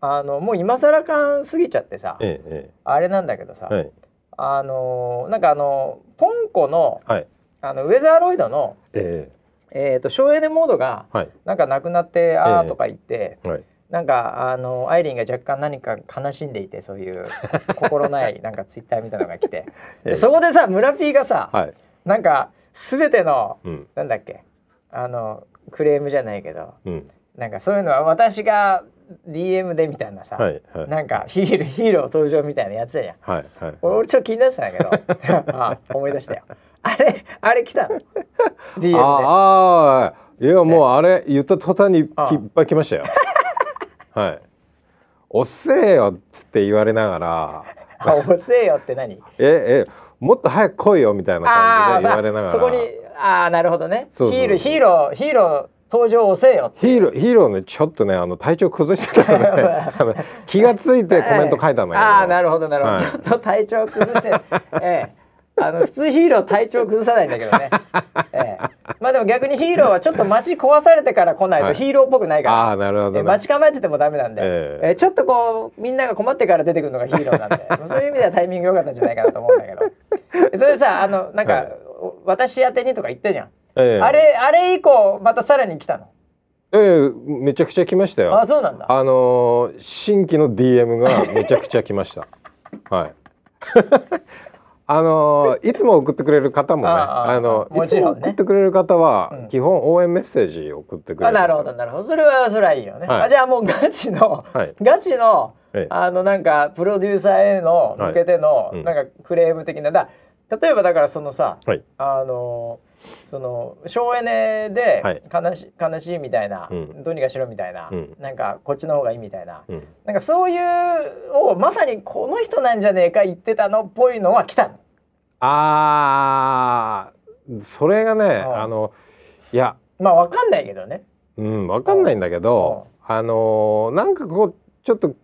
あのもう今更感過ぎちゃってさ、ええ、あれなんだけどさ、はい、あのなんかあのポンコ の,、はい、あのウェザーロイドの、えええー、と省エネモードが、はい、なんかなくなってあーとか言って、ええ、はい、なんかあのアイリンが若干何か悲しんでいて、そういう心ないなんかツイッターみたいなのが来てでそこでさ村 P がさ、はい、なんか全ての、うん、なんだっけあのクレームじゃないけど、うん、なんかそういうのは私が ディーエム でみたいなさ、はいはい、なんかヒーロー、ヒーロー登場みたいなやつやじゃん、はいはいはい、俺ちょっと気になってたんだけどああ思い出したよあれあれ来たの ディーエム で、ああいやもうあれ言った途端にいっぱい来ましたよはい、おっせえよっつって言われながらあおっせえよって何ええもっと早く来いよみたいな感じで言われながら、そこにああなるほどね、そうそうそう、ヒールヒーローヒーロー登場おせえよって、ヒーローヒーローねちょっとねあの体調崩してたので、ね、気がついてコメント書いたのよ、はい、ああなるほどなるほど、はい、ちょっと体調崩してええあの普通ヒーロー体調崩さないんだけどね、ええ、まあでも逆にヒーローはちょっと街壊されてから来ないとヒーローっぽくないから、はい、あなるほどね、街構えててもダメなんで、えーえー、ちょっとこうみんなが困ってから出てくるのがヒーローなんでそういう意味ではタイミング良かったんじゃないかなと思うんだけどそれさあのなんか、はい、私宛にとか言ってんじゃん、えー、あれあれ以降またさらに来たの、えー、めちゃくちゃ来ましたよ。あそうなんだ、あのー、新規の ディーエム がめちゃくちゃ来ましたはいあのー、いつも送ってくれる方もね、あああのもちろんね、いつも送ってくれる方は基本応援メッセージを送ってくれるんですよ、うん、あなるほどなるほど、それはそれはいいよね、はい、あじゃあもうガチの、はい、ガチの、はい、あのなんかプロデューサーへの向けての、はい、なんかクレーム的なだ、例えばだからそのさ、はい、あのその省エネで悲し、はい、悲しいみたいな、うん、どうにかしろみたいな、うん、なんかこっちの方がいいみたいな、うん、なんかそういうをまさにこの人なんじゃねえか言ってたのっぽいのは来たの。あーそれがね、うん、あのいやまあ分かんないけどね、うん分かんないんだけど、うん、あのなんかこうちょっと言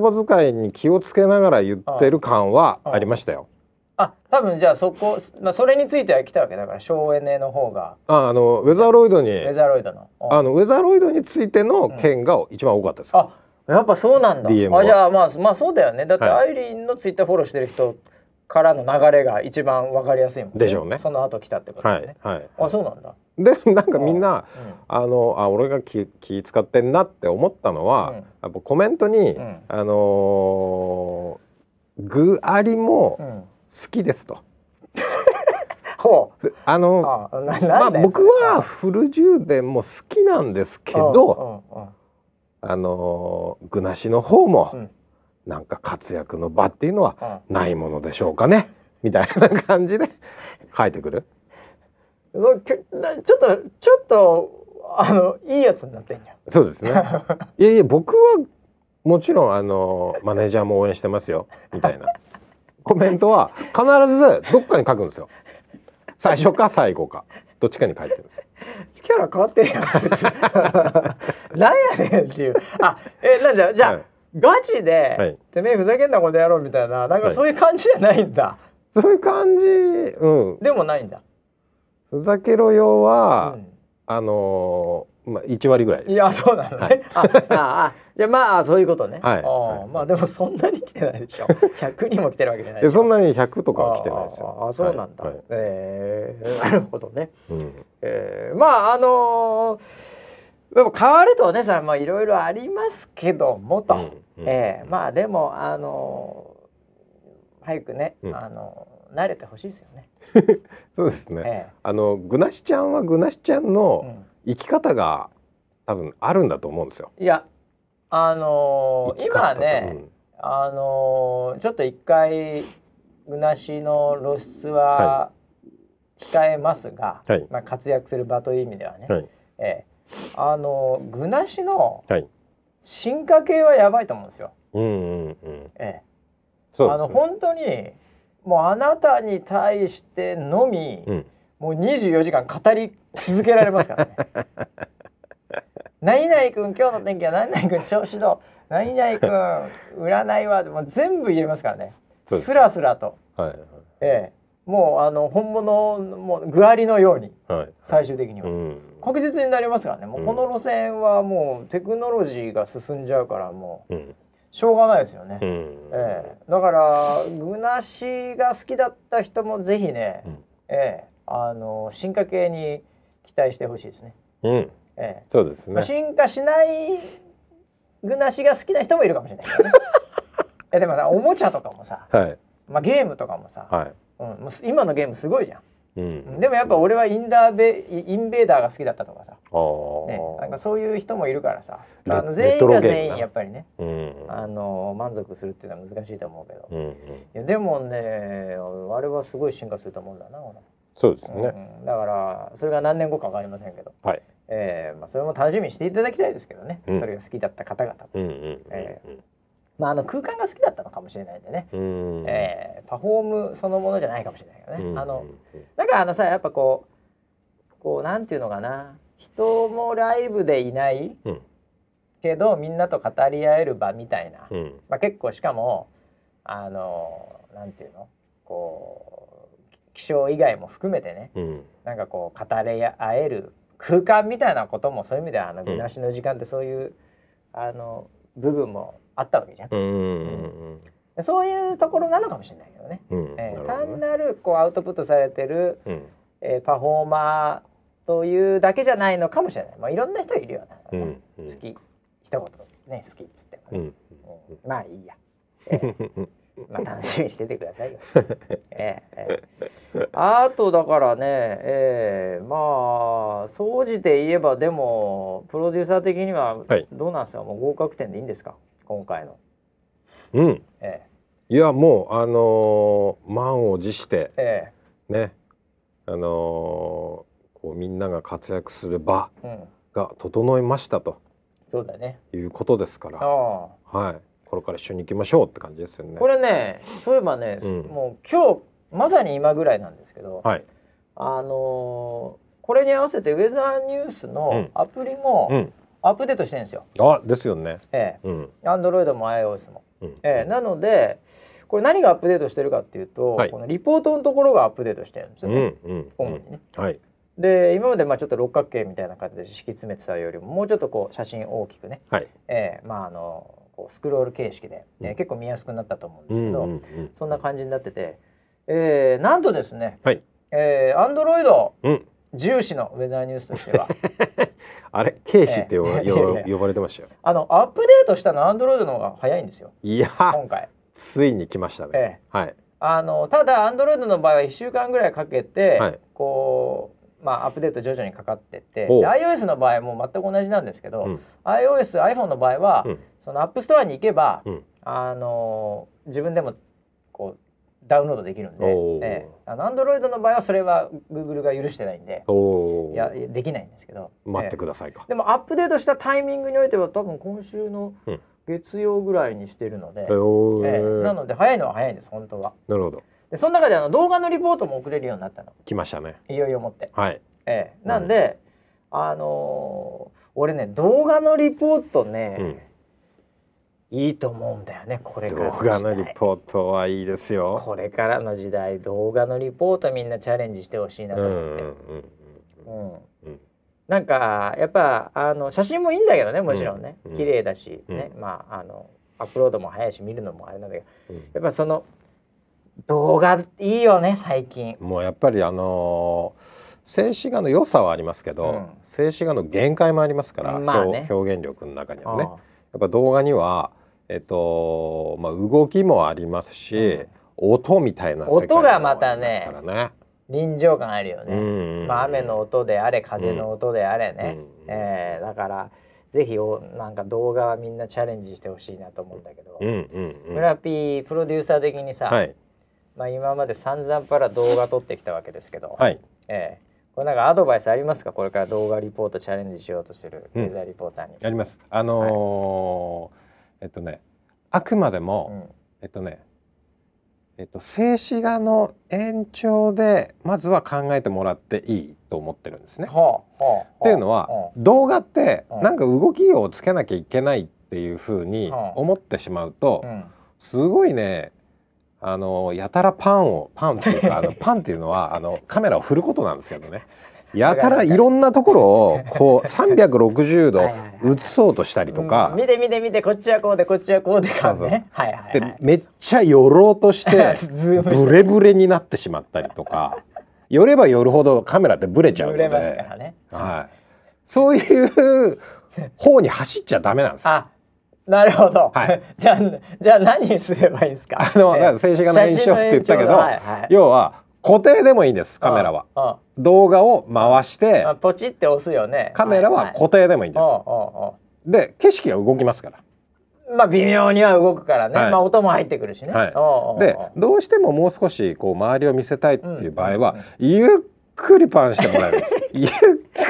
葉遣いに気をつけながら言ってる感はありましたよ、うんうん、あ、多分じゃあそこ、まあ、それについては来たわけだから省エネの方がああのウェザーロイドにウェザーロイドの、うん、あのウェザーロイドについての件が一番多かったです、うん、あやっぱそうなんだ、ディーエム はあじゃあ、まあ、まあそうだよね、だってアイリンのツイッターフォローしてる人からの流れが一番わかりやすいもんね、でしょうね、その後来たってことだよね、はいはい、あそうなんだ、でなんかみんなあ、うん、あのあ俺が 気, 気使ってんなって思ったのは、うん、やっぱコメントに、うん、あのー、具ありも、うん好きですとほうあのあなまあ僕はフル充電も好きなんですけど、あああああの具なしの方も、うん、なんか活躍の場っていうのはないものでしょうかね、うん、みたいな感じで書いてくるちょっとちょっとあのいいやつになってんじゃん。そうですねいやいや僕はもちろんあのマネージャーも応援してますよみたいなコメントは必ずどっかに書くんですよ。最初か最後かどっちかに書いてるんですよ。キャラ変わってるやんなんやねんっていう。あ、え、なんだじゃあ、はい、ガチで、はい、てめえふざけんなことやろうみたいな、なんかそういう感じじゃないんだ、はい、そういう感じ、うん、でもないんだ。ふざけろよは、うん、あのーまあ、いちわりぐらいです。いや、そうなのね、はい、ああじゃあまあそういうことね、はい、あまあでもそんなに来てないでしょひゃくにんも来てるわけじゃないでしょ。そんなにひゃくとかは来てないですよ。ああ、そうなんだ、はいはい、えー、なるほどね、うんえー、まああのー、でも変わるとねさ、まあいろいろありますけどもと、うんうんえー、まあでもあのー、早くね、うん、あのー、慣れてほしいですよねそうですね、えー、あのぐなしちゃんはぐなしちゃんの、うん生き方が多分あるんだと思うんですよ。いや、あのー、今ね、うん、あのー、ちょっと一回具なしの露出は控えますが、はいまあ、活躍する場という意味ではね、はいえー、あのー、具なしの進化系はやばいと思うんですよ。あの本当にもうあなたに対してのみ、うんもうにじゅうよじかん語り続けられますからね何々くん今日の天気は何々くん調子どう何々くん占いはもう全部言えますからねスラスラと、はいはいえー、もうあの本物のもう具ありのように、はいはい、最終的には、うん、確実になりますからね。もうこの路線はもうテクノロジーが進んじゃうからもう、うんしょうがないですよね、うんえー、だから具なしが好きだった人もぜひね、うんえーあの進化系に期待してほしいですね、うんええ、そうですね、まあ、進化しない具なしが好きな人もいるかもしれないけどねえでもさおもちゃとかもさ、はいまあ、ゲームとかもさ、はいうん、もう今のゲームすごいじゃん、うん、でもやっぱ俺はインダーベインベーダーが好きだったとかさ、ね、なんかそういう人もいるからさあの全員が全員やっぱりね、うん、あの満足するっていうのは難しいと思うけど、うんうん、いやでもねあれはすごい進化すると思うんだな俺。そうですね、うん、だからそれが何年後か分かりませんけど、はいえーまあ、それも楽しみにしていただきたいですけどね、うん、それが好きだった方々空間が好きだったのかもしれないんでね、うんえー、パフォームそのものじゃないかもしれないけどね、うん、あのだからあのさやっぱこうこうなんていうのかな人もライブでいないけど、うん、みんなと語り合える場みたいな、うんまあ、結構しかもあのなんていうのこう気象以外も含めてね、うん、なんかこう語り合える空間みたいなこともそういう意味ではあの具なしの時間ってそういう、うん、あの部分もあったわけじゃん、うんうん、そういうところなのかもしれないけどね、うんえー、単なるこうアウトプットされてる、うんえー、パフォーマーというだけじゃないのかもしれない、まあ、いろんな人いるよね、うんうん、好き一言ね好きっつっても、ねうんうん、まあいいや、えーまあ、楽しみにしててくださいよ、ええええ、あとだからね、ええ、まあ総じて言えばでもプロデューサー的にはどうなんですか、はい、もう合格点でいいんですか今回の、うんええ、いやもうあのー、満を持して、ええ、ねあのー、こうみんなが活躍する場が整いましたと、うん、そうだねいうことですから、あはいこれから一緒に行きましょうって感じですよね。これね、そういえばね、うん、もう今日まさに今ぐらいなんですけど、はい、あのー、これに合わせてウェザーニュースのアプリもアップデートしてるんですよ。うん、あ、ですよね。ええ、うん、Android も iOS も、うんええ、なのでこれ何がアップデートしてるかっていうと、はい、このリポートのところがアップデートしてるんですよね。うんうんうん、ねはい、で今までまあちょっと六角形みたいな形で敷き詰めてたよりももうちょっとこう写真大きくね、はいええ、まああのスクロール形式で、えー、結構見やすくなったと思うんですけど、うんうんうんうん、そんな感じになってて、えー、なんとですね、はいえー、Android、うん、重視のウェザーニュースとしてはあれ軽視って呼ば、えー、呼ばれてましたよあのアップデートしたの Android の方が早いんですよ。いや今回ついに来ましたね、えーはい、あのただ Android の場合はいっしゅうかんぐらいかけて、はい、こうまあ、アップデート徐々にかかってって、iOS の場合も全く同じなんですけど、うん、iOS、iPhone の場合は、うん、その App Store に行けば、うん、あの自分でもこうダウンロードできるんで、えー、あの Android の場合はそれは Google が許してないんで、おいやできないんですけど、待ってくださいか、えー。でもアップデートしたタイミングにおいては多分今週の月曜ぐらいにしてるので、うんえー、なので早いのは早いんです本当は。なるほど。でその中であの動画のリポートも送れるようになったの。来ましたね。いよいよ持って、はいええ、なんで、はい、あのー、俺ね動画のリポートね、うんいいと思うんだよね。これからの時代動画のリポートはいいですよ。これからの時代動画のリポートみんなチャレンジしてほしいなと思って、うんうんうん、なんかやっぱあの写真もいいんだけどね、もちろんね、うん、綺麗だし、ね、うん、まああのアップロードも早いし見るのもあれなんだけど、うん、やっぱその動画いいよね最近。もうやっぱりあの静止画の良さはありますけど、うん、静止画の限界もありますから、まあね、表現力の中にはね、やっぱ動画にはえっとまあ、動きもありますし、うん、音みたいな世界もありますからね。音がまたね臨場感あるよね、うんうん、まあ、雨の音であれ風の音であれね、うん、えー、だからぜひなんか動画はみんなチャレンジしてほしいなと思うんだけど、うんうんうん、村 P プロデューサー的にさ、はい、まあ、今まで散々パラ動画撮ってきたわけですけど、はい、えー、これなんかアドバイスありますか、これから動画リポートチャレンジしようとしてるウェザーリポーターに。うん、あります。あのーはいえっとね、あくまでも、うん、えっとね、えっと、静止画の延長でまずは考えてもらっていいと思ってるんですね。はあはあ、っていうのは、はあ、動画ってなんか動きをつけなきゃいけないっていうふうに思ってしまうと、はあうん、すごいね、あのやたらパンをパンっていうかあのパンっていうのはあのカメラを振ることなんですけどね。やたらいろんなところをこうさんびゃくろくじゅうど映そうとしたりとか、見て見て見てこっちはこうでこっちはこうでかね、はいはいはい、でめっちゃ寄ろうとしてブレブレになってしまったりとか寄れば寄るほどカメラってブレちゃうので、ね、はい、そういう方に走っちゃダメなんですよ。あ、なるほど、はい、じゃあ、じゃあ何すればいいんですか。あの、だから静止画の延長って言ったけど、はいはい、要は固定でもいいんです。カメラはああああ動画を回してポチって押すよね。カメラは固定でもいいんです、はいはい、ああああで景色が動きますから、まあ微妙には動くからね、はい、まあ、音も入ってくるしね、はい、ああああでどうしてももう少しこう周りを見せたいっていう場合は、うんうんうん、ゆっくりパンしてもらえるんですゆっ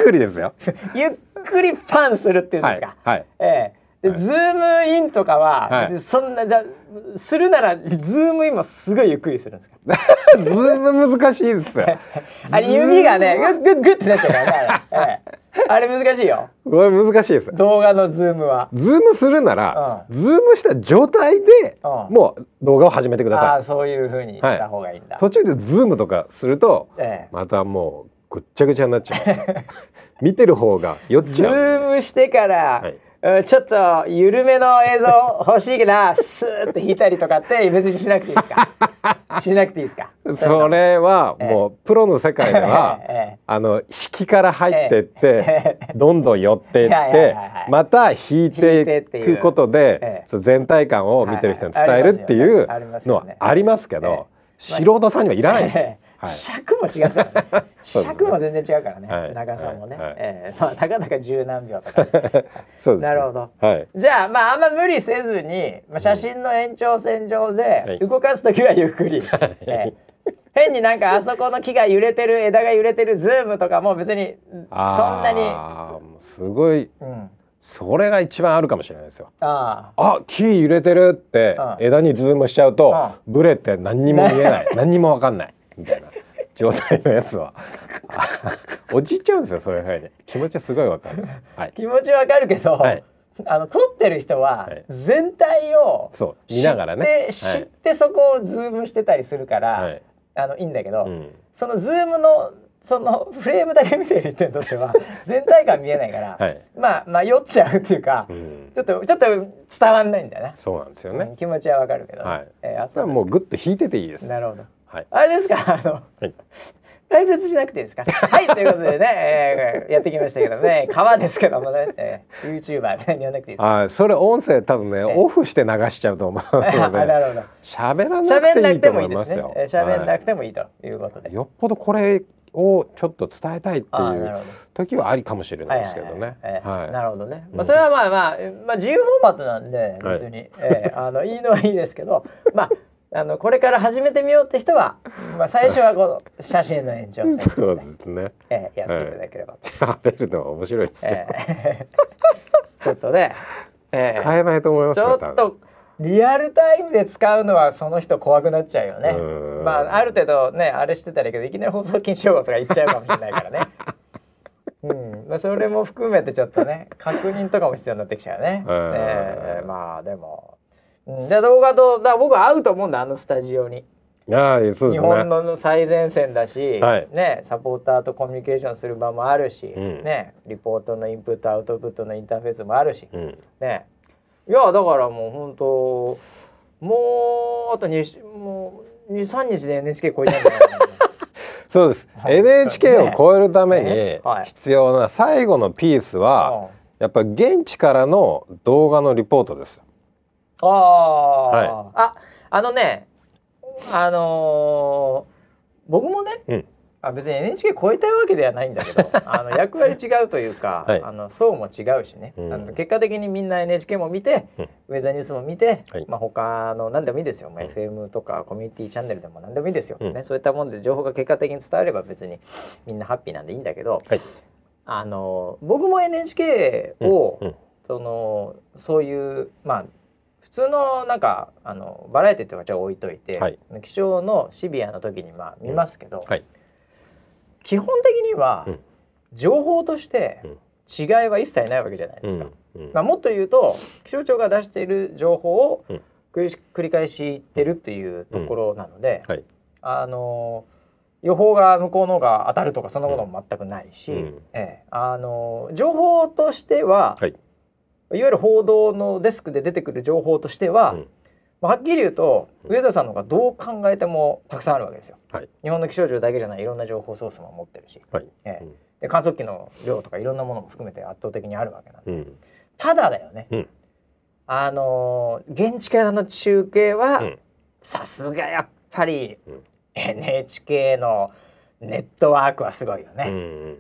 くりですよゆっくりパンするっていうんですか、はいはい、ええ、ではい、ズームインとかは、はい、そんなじゃするならズームインもすごいゆっくりするんですかズーム難しいですよあれ指がねグッグッグッってなっちゃうからねあれ難しいよ。これ難しいです。動画のズームはズームするなら、うん、ズームした状態で、うん、もう動画を始めてください。あ、そういう風にした方がいいんだ、はい、途中でズームとかすると、ええ、またもうぐっちゃぐちゃになっちゃう見てる方が酔っちゃう。ズームしてから、はい、ちょっと緩めの映像欲しいけどスーって引いたりとかって別にしなくていいですかしなくていいですか。それはもうプロの世界では、ええ、あの引きから入ってって、ええ、どんどん寄っていって、ええ、また引いていくことで、ええ、全体感を見てる人に伝えるっていうのはありますけど、素人さんにはいらないんですよ、ええ、はい、尺も違うからね尺も全然違うからね、はい、長さもね、はい、えー、まあたかだか十何秒とか、ね、そうです、ね、なるほど、はい、じゃあまああんま無理せずに、まあ、写真の延長線上で動かすときはゆっくり、はい、えー、変になんかあそこの木が揺れてる枝が揺れてるズームとかも別にそんなにあすごい、うん、それが一番あるかもしれないですよ。ああ木揺れてるって枝にズームしちゃうと、ああブレって何にも見えない何にも分かんないみたいな状態のやつは落ちちゃうんですよ。そういう風に気持ちはすごいわかる、はい、気持ちわかるけど、はい、あの撮ってる人は全体を知って、見ながらね、知ってそこをズームしてたりするから、はい、あのいいんだけど、うん、そのズームのそのフレームだけ見てる人にとっては全体感見えないから、はい、まあ迷っちゃうっていうか、うん、ちょっとちょっと伝わんないんだよね。そうなんですよね、うん、気持ちはわかるけど、はい、えー、あ、そうですか。もうグッと引いてていいです。なるほど、はい、あれですか、あの、はい、解説しなくていいですかはい、ということでね、えー、やってきましたけどね、川ですけどもね、えー、YouTuber で呼んでくていいですか。あ、それ音声多分ね、えー、オフして流しちゃうと思うので、喋らなくていいと思いますよ。喋んなくてもいいということで、はい、よっぽどこれをちょっと伝えたいっていう時はありかもしれないですけどね。なるほどね、まあ、それはまあまあ、まあ、自由フォーマットなんで別に、はい、えー、あのいいのはいいですけどまああのこれから始めてみようって人は、まあ、最初はこの写真の延長線でそうですね、えー、やっていただければと。食べるのは面白いですね、えー、ちょっとね、えー、使えないと思いますよ。ちょっとリアルタイムで使うのはその人怖くなっちゃうよね。まあある程度ねあれしてたらいいけど、いきなり放送禁止用語とか言っちゃうかもしれないからねうん、それも含めてちょっとね確認とかも必要になってきちゃうね、えーえー、まあでも、うん、で動画とだ僕は合うと思うんだあのスタジオに。いやー、そうですね、日本の最前線だし、はいね、サポーターとコミュニケーションする場もあるし、うんね、リポートのインプットアウトプットのインターフェースもあるし、うんね、いやだからもう本当もうあとに、さんにちで エヌエイチケー 超えちゃうんじゃないかなそうです、はい、エヌエイチケー を超えるために必要な最後のピースはやっぱり現地からの動画のリポートです。あ、はい、あ、あのねあのー、僕もね、うん、あ別に エヌエイチケー 超えたいわけではないんだけどあの役割違うというか、はい、あの層も違うしね、うん、あの結果的にみんな エヌエイチケー も見て、うん、ウェザーニュースも見て、はいまあ、他の何でもいいですよ、まあ、エフエム とかコミュニティチャンネルでも何でもいいですよ、うんね、そういったもんで情報が結果的に伝われば別にみんなハッピーなんでいいんだけど、はいあのー、僕も エヌエイチケー を、うんうん、そのそういうまあ普通のなんかあのバラエティとかちょっと置いといて、はい、気象のシビアの時にまあ見ますけど、うんはい、基本的には情報として違いは一切ないわけじゃないですか、うんうんまあ、もっと言うと気象庁が出している情報を繰り返し言ってるっていうところなので、うんうんはい、あの予報が向こうのが当たるとかそんなことも全くないし、うんうんええ、あの情報としては、はいいわゆる報道のデスクで出てくる情報としては、うんまあ、はっきり言うと、うん、上田さんの方がどう考えてもたくさんあるわけですよ、はい、日本の気象庁だけじゃないいろんな情報ソースも持ってるし、はいえーうん、で観測機の量とかいろんなものも含めて圧倒的にあるわけなんで、うん、ただだよね、うんあのー、現地からの中継はさすがやっぱり エヌエイチケー のネットワークはすごいよね、うんうん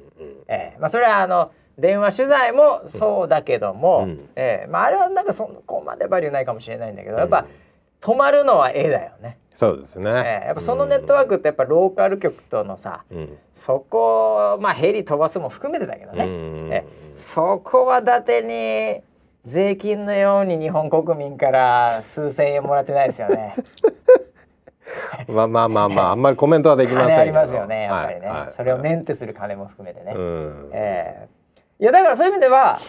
えーまあ、それはあの電話取材もそうだけども、うんえーまあ、あれはなんかそこまでバリューないかもしれないんだけど、うん、やっぱ止まるのは絵だよね。そうですね、えー、やっぱそのネットワークってやっぱローカル局とのさ、うん、そこまあヘリ飛ばすも含めてだけどね、うんえー、そこは伊達に税金のように日本国民から数千円もらってないですよねまあまあまあまああんまりコメントはできませんけど金ありますよねやっぱりね、はいはい、それをメンテする金も含めてね、うんえーいやだからそういう意味では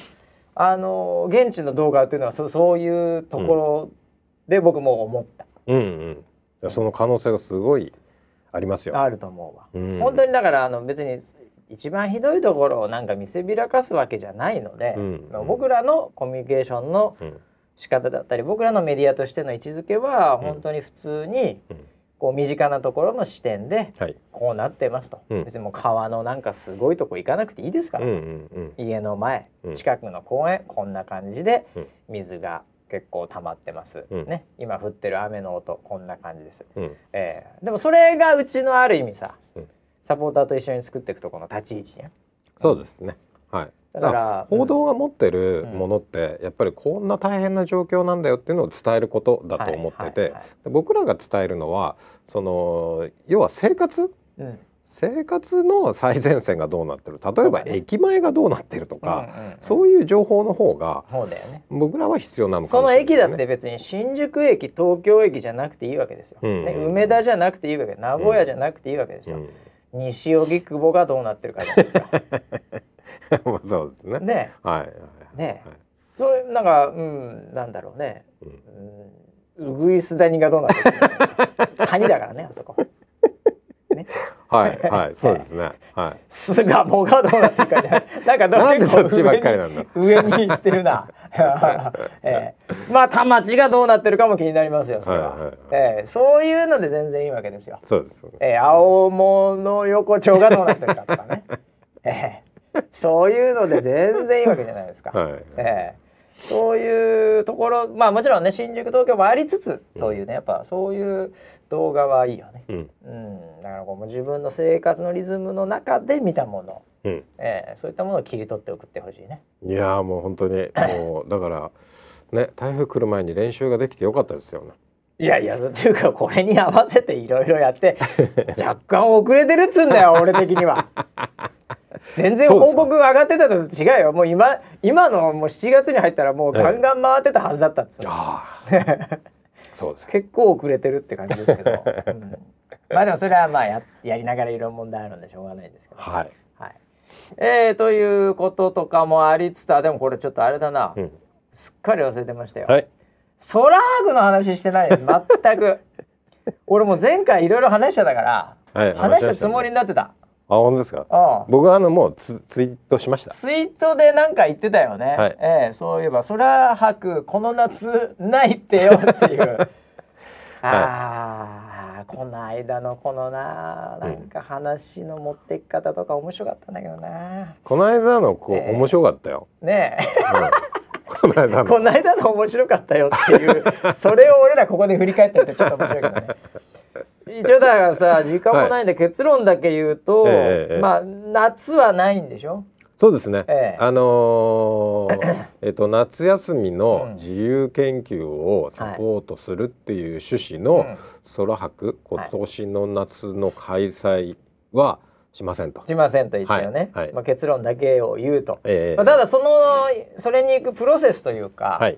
あの現地の動画というのは そ, そういうところで僕も思った、うんうん、その可能性がすごいありますよ。あると思うわ、うん、本当にだからあの別に一番ひどいところをなんか見せびらかすわけじゃないので、うんうん、僕らのコミュニケーションの仕方だったり、うん、僕らのメディアとしての位置づけは本当に普通に、うんうんこう身近なところの視点でこうなってますと、はい、別にもう川のなんかすごいとこ行かなくていいですから、うんうんうん、家の前近くの公園、うん、こんな感じで水が結構溜まってます、うんね、今降ってる雨の音こんな感じです、うんえー、でもそれがうちのある意味さ、うん、サポーターと一緒に作っていくとこの立ち位置じゃん。そうですね、はい、だから報道が持ってるものってやっぱりこんな大変な状況なんだよっていうのを伝えることだと思ってて、はいはいはい、僕らが伝えるのはその要は生活、うん、生活の最前線がどうなってる、例えば駅前がどうなってるとか、うんうんうん、そういう情報の方が僕らは必要なのかもしれない、ね、その駅だって別に新宿駅東京駅じゃなくていいわけですよ、うんうんね、梅田じゃなくていいわけ、名古屋じゃなくていいわけですよ、うん、西荻窪がどうなってるかじゃないですかそうですね。ねえ、はいはい、ねえ、はい、それなんか、うん、なんだろうね、うんうん、うぐいす谷がどうなってるのカニだからねあそこねはいはいそうですね、はい、巣鴨がどうなってるかじゃないなんかどなんでそっちばっかりなんだ上に行ってるな、えー、まあ田町がどうなってるかも気になりますよそれは、はいはいはいえー、そういうので全然いいわけですよ。そうです、ねえー、青物横丁がどうなってるかとかねえーそういうので全然いいわけじゃないですか、はいえー、そういうところまあもちろんね新宿東京もありつつそういうねやっぱそういう動画はいいよね、うんうん、だからこう自分の生活のリズムの中で見たもの、うんえー、そういったものを切り取って送ってほしいね。いやもう本当にもうだからね台風来る前に練習ができてよかったですよね。いやいやというかこれに合わせていろいろやって若干遅れてるっつうんだよ俺的には全然報告上がってたのと違うよ。もう 今, 今のもうしちがつに入ったらもうガンガン回ってたはずだったっつう、ええ、そうです結構遅れてるって感じですけど、うん、まあでもそれはまあ や, やりながらいろんな問題あるんでしょうがないんですけど、はいはい、えー、ということとかもありつつ、あ、でもこれちょっとあれだな、うん、すっかり忘れてましたよ、はい、ソラーグの話してないです全く俺も前回いろいろ話してたから、はい、話したつもりになってた。あ、本当ですか。ああ、僕はあのもう ツ, ツイートしました。ツイートでなんか言ってたよね、はい、えー、そういえばソラーグこの夏ないってよっていう、はい、ああ、この間のこのな、なんか話の持ってき方とか面白かったんだけどな、うん、この間のこう、えー、面白かったよねえ、うん、この間のこの間の面白かったよっていうそれを俺らここで振り返ってるってちょっと面白いけどね一応だからさ、時間もないんで結論だけ言うと、はい、えーえー、まあ夏はないんでしょ。そうですね、えー、あのー、えっと夏休みの自由研究をサポートするっていう趣旨のソラ博、今年の夏の開催はしませんと、はい、しませんと言ったよね、はいはい、まあ、結論だけを言うと、えーまあ、ただそのそれに行くプロセスというか、はい、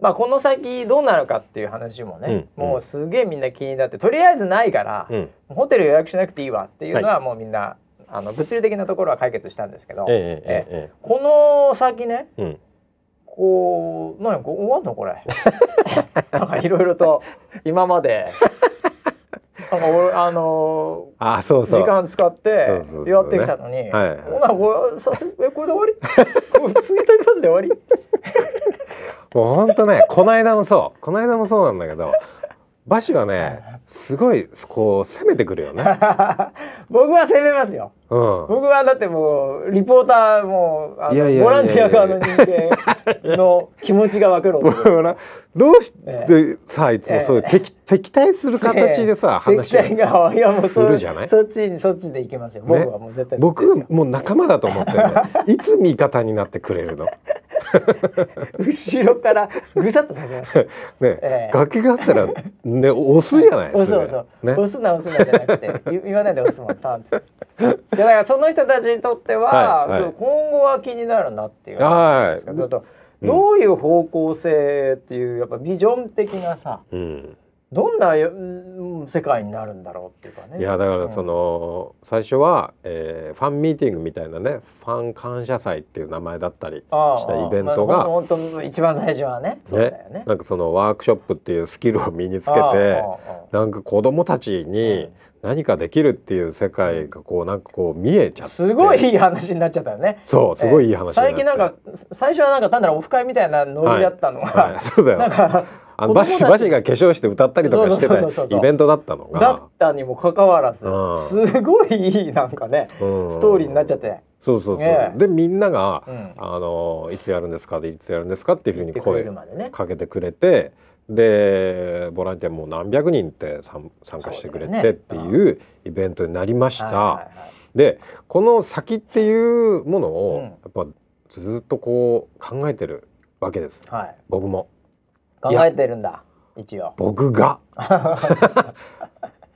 まあ、この先どうなるかっていう話もね、うんうん、もうすげえみんな気になって、とりあえずないから、うん、ホテル予約しなくていいわっていうのはもうみんな、はい、あの物理的なところは解決したんですけど、ええええ、この先ね、うん、こう何こう終わんのこれなんかいろいろと今までなんかあのー、あ、そうそう、時間使ってやってきたのに、これで終わり次とりまずで終わりもうほんとね、この間もそうこの間もそうなんだけど、バシはねすごいこう攻めてくるよね僕は攻めますよ、うん、僕はだってもうリポーターもうあのいやいやいやいやボランティア側の人間の気持ちが分かるどうして、えー、さあいつもそういう、えー、敵, 敵対する形でさ、えー、話をするじゃない。そっちにそっちで行きますよ、ね、僕はもう絶対そっちですよ。僕もう仲間だと思ってるのいつ味方になってくれるの後ろからぐさっと刺しますね、えー、崖があったら、ね、押すじゃないです 押, そう、ね、押すな押すなじゃなくて言わないで押すもんパンって。だからその人たちにとっては、はいはい、今後は気になるなっていうなんですけど、はいはい、どういう方向性っていうやっぱビジョン的なさ、うん、どんな世界になるんだろうっていうかね。いやだからその、うん、最初は、えー、ファンミーティングみたいなね、ファン感謝祭っていう名前だったりしたイベントが、本当、まあ、一番最初は ね, そうだよね、なんかそのワークショップっていうスキルを身につけて、なんか子供たちに、うん、何かできるっていう世界がこうなんかこう見えちゃって、すごいいい話になっちゃったよね。そう、すごいいい話になって、最近なんか最初はなんか単なるオフ会みたいなノリだったのが、はいはい、そうだよ、なんかあのバシバシが化粧して歌ったりとかしてたイベントだったのが、だったにもかかわらず、うん、すごいいいなんかね、うん、ストーリーになっちゃって、そうそうそう、ね、でみんなが、うん、あのいつやるんですかでいつやるんですかっていうふうに声かけてくれて、でボランティアもう何百人って参加してくれてっていうイベントになりました、ね、はいはいはい、でこの先っていうものをやっぱずっとこう考えてるわけです、はい、僕も考えてるんだ一応僕が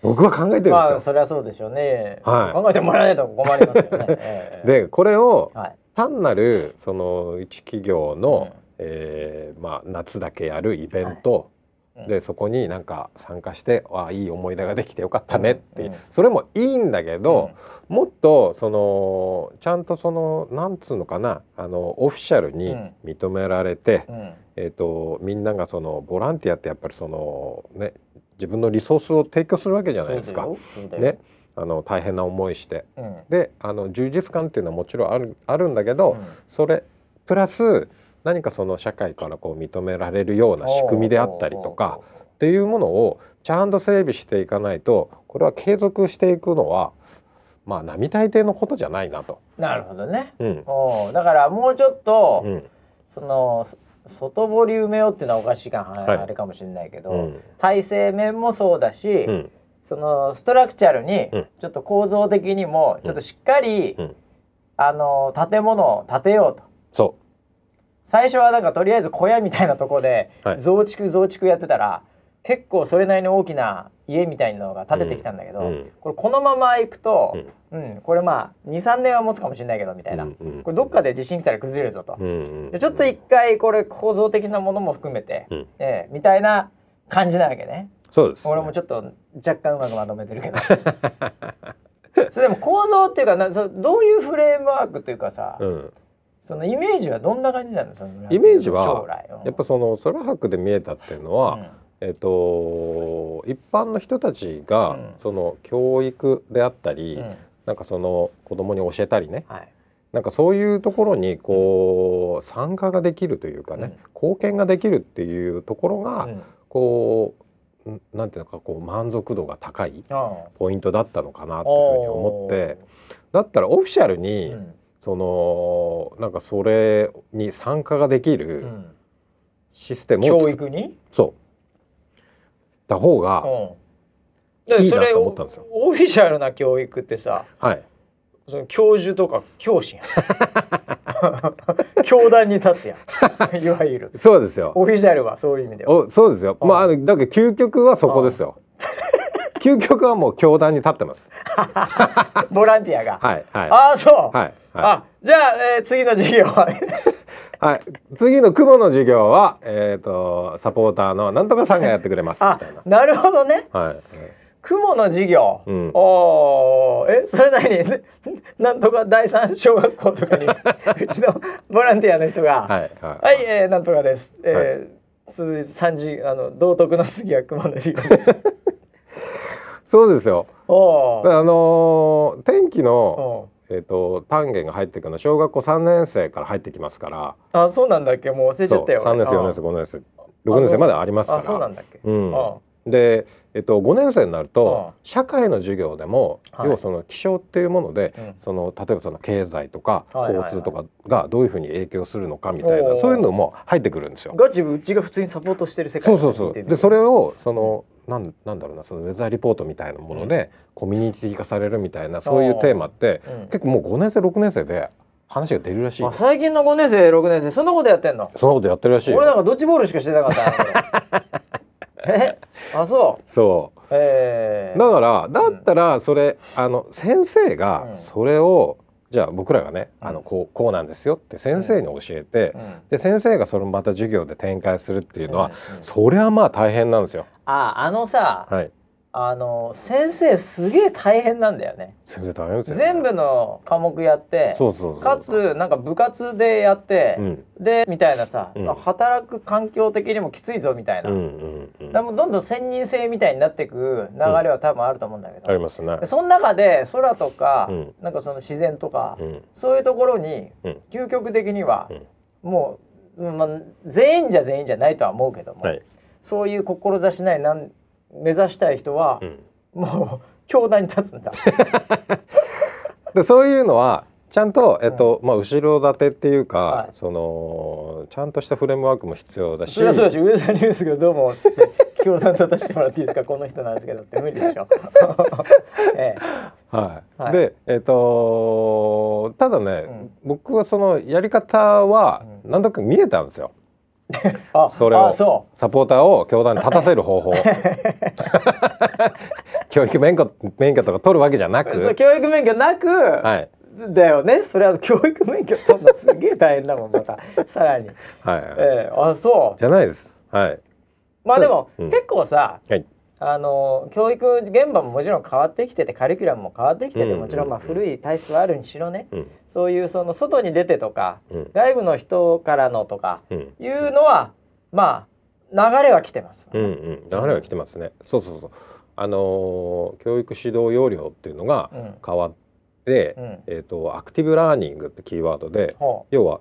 僕は考えてるんですよ、まあ、それはそうでしょうね、はい、考えてもらわないと困りますよねでこれを単なるその一企業の、うん、えーまあ、夏だけやるイベント、はい、うん、でそこになんか参加して、あ、いい思い出ができてよかったねって、うんうん、それもいいんだけど、うん、もっとそのちゃんとそのなんつうのかな、あのオフィシャルに認められて、うん、えー、とみんながそのボランティアってやっぱりその、ね、自分のリソースを提供するわけじゃないですか、ね、あの大変な思いして、うん、であの充実感っていうのはもちろんある、あるんだけど、うん、それプラス何かその社会からこう認められるような仕組みであったりとかっていうものをちゃんと整備していかないと、これは継続していくのはまあ並大抵のことじゃないなと。なるほどね、うん、おだからもうちょっと、うん、その外堀埋めようっていうのはおかしいか、はい、あれかもしれないけど、うん、体制面もそうだし、うん、そのストラクチャルにちょっと構造的にもちょっとしっかり、うんうん、あの建物を建てようと。そう最初はなんかとりあえず小屋みたいなとこで増築増築やってたら、はい、結構それなりに大きな家みたいなのが建ててきたんだけど、うん、これこのまま行くと、うんうん、これまあ に,さん 年は持つかもしれないけどみたいな、うん、これどっかで地震来たら崩れるぞと、うん、でちょっと一回これ構造的なものも含めて、うん、えー、みたいな感じなわけね。そうですね。俺もちょっと若干うまくまとめてるけどそれでも構造っていうかな、そどういうフレームワークというかさ、うん、そのイメージはどんな感じなの？そのイメージは将来、うん、やっぱその空白で見えたっていうのは、うん、えっと、一般の人たちが、うん、その教育であったり、うん、なんかその子供に教えたりね、はい、なんかそういうところにこう、うん、参加ができるというかね、うん、貢献ができるっていうところが、うん、こうなんていうのかこう満足度が高いポイントだったのかなというふうに思って、だったらオフィシャルに、うん、そのなんかそれに参加ができるシステムを教育にそうた方がいいなと思ったんですよ。オフィシャルな教育ってさ、はい、その教授とか教師やん教壇に立つやんいわゆるそうですよ。オフィシャルはそういう意味ではおそうですよ、うん、まあだけど究極はそこですよ、うん、究極はもう教壇に立ってますボランティアがはい、はい、ああそう、はいはい、あじゃあ、えー、次の授業ははい、次の雲の授業は、えー、とサポーターのなんとかさんがやってくれますみたいな。なるほどね、はい、はい、雲の授業、うん、おえそれなりになんとか第三小学校とかにうちのボランティアの人がはい、はいはい、えー、なんとかです、はい、えー、さんじあの道徳の次は雲の授業そうですよ。おあのー、天気の、えー、と単元が入ってくるのは小学校さんねん生から入ってきますから。あそうなんだっけ、もう忘れちゃったよ。さんねん生よねん生ごねん生ろくねん生までありますから。あそうなんだっけ、うん、あでえっと、ごねん生になると社会の授業でも、はい、要はその気象っていうもので、うん、その例えばその経済とか交通とかがどういうふうに影響するのかみたいな、はいはいはい、そういうのも入ってくるんですよ。ガチうちが普通にサポートしてる世界。そうそうそう。でそれをその、うん、なん、なんだろうな、そのウェザーリポートみたいなもので、うん、コミュニティ化されるみたいなそういうテーマって、うん、結構もうごねん生ろくねん生で話が出るらしい。あ最近のごねん生ろくねん生そんなことやってんの？そんなことやってるらしい。俺なんかドッジボールしかしてなかったえあそうそう、えー、だからだったらそれ、うん、あの先生がそれを、うん、じゃあ僕らがね、うん、あのこうこうなんですよって先生に教えて、うん、で先生がそれをまた授業で展開するっていうのは、うんうん、それはまあ大変なんですよ。ああのさ、はい、あの先生すげえ大変なんだよね。先生大変ですよね。全部の科目やって、そうそうそう、かつなんか部活でやって、うん、でみたいなさ、うん、働く環境的にもきついぞみたいな、うんうんうん、だもうどんどん専任制みたいになっていく流れは多分あると思うんだけど、うん、ありますね。その中で空とか、うん、なんかその自然とか、うん、そういうところに、うん、究極的には、うん、もう、まあ、全員じゃ全員じゃないとは思うけども、はい、そういう志ないなん目指したい人は、うん、もう教壇に立つんだでそういうのはちゃんと、えっとうんまあ、後ろ盾っていうか、はい、そのちゃんとしたフレームワークも必要だし。それはそうだし、上田ニュースがどうもっつって教壇立たせてもらっていいですかこの人なんですけどって無理でしょ、ええはいはい、で、えっと、ただね、うん、僕はそのやり方は何となく見えたんですよあそれをあそうサポーターを教団に立たせる方法教育免許、免許とか取るわけじゃなく、そう教育免許なく、はい、だよね。それは教育免許取るのすげえ大変だもんまたさらに、はいはい、えー、あそうじゃないです、はい、まあでも、うん、結構さ、はい、あの教育現場ももちろん変わってきてて、カリキュラムも変わってきてて、うんうんうん、もちろんまあ古い体質はあるにしろね、うん、そういうその外に出てとか、うん、外部の人からのとかいうのは、うん、まあ流れは来てます、うんうん、流れは来てますね。そうそうそう、あのー、教育指導要領っていうのが変わって、うんうん、えーと、アクティブラーニングってキーワードで、うん、要は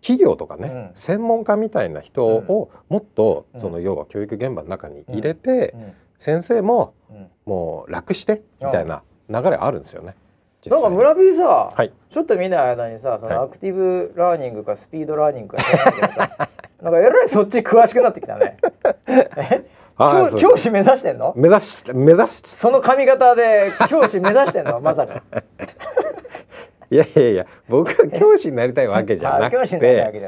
企業とかね、うん、専門家みたいな人をもっと、うん、その要は教育現場の中に入れて、うんうん、先生も、うん、もう楽してみたいな流れあるんですよね。なんか村 B さ、はい、ちょっと見ない間にさ、そのアクティブラーニングかスピードラーニングか知らないけどさなんかえらいそっち詳しくなってきたねえあ教, 教師目指してんの？目指し目指しその髪型で教師目指してんのまさかいやいやいや、僕は教師になりたいわけじゃなくて、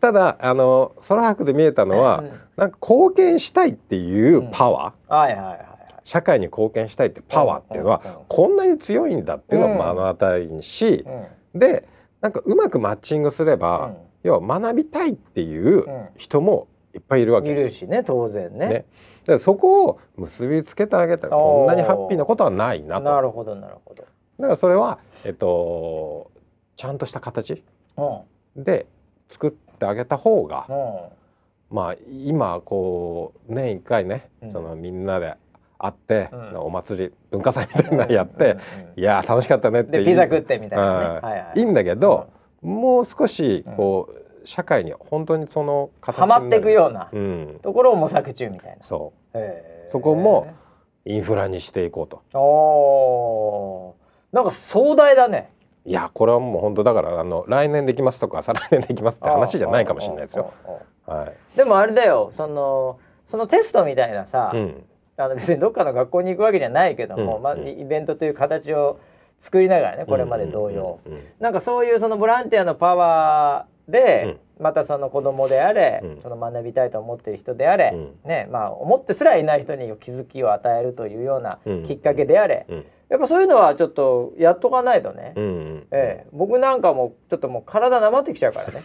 ただあの空白で見えたのは、うん、なんか貢献したいっていうパワー、うん、はいはいはい、社会に貢献したいってパワーっていうのは、うんうんうん、こんなに強いんだっていうのを目の当たりにし、うん、でなんかうまくマッチングすれば、うん、要は学びたいっていう人もいっぱいいるわけ。いるしね、当然ね。ね、でそこを結びつけてあげたらこんなにハッピーなことはないなと。なるほどなるほど。だからそれはえっとちゃんとした形で作ってあげた方が、うん、まあ今こう年いっかいね、うん、そのみんなで会って、うん、お祭り文化祭みたいなのやって、うんうん、いや楽しかったねってでピザ食ってみたいなね、うんはいはい、いいんだけど、うん、もう少しこう、うん社会に本当にその形にはまっていくような、うん、ところを模索中みたいな。そう。へー。そこもインフラにしていこうと。おー、なんか壮大だね。いやこれはもう本当だからあの来年できますとか再来年できますって話じゃないかもしれないですよ。はい、でもあれだよそのそのテストみたいなさ、うん、あの別にどっかの学校に行くわけじゃないけども、うんうんまあ、イベントという形を作りながらねこれまで同様、うんうんうんうん、なんかそういうそのボランティアのパワーで、うん、またその子供であれ、うん、その学びたいと思っている人であれ、うんねまあ、思ってすらいない人に気づきを与えるというようなきっかけであれ、うん、やっぱそういうのはちょっとやっとかないとね、うんうんええ、僕なんかもちょっともう体なまってきちゃうからね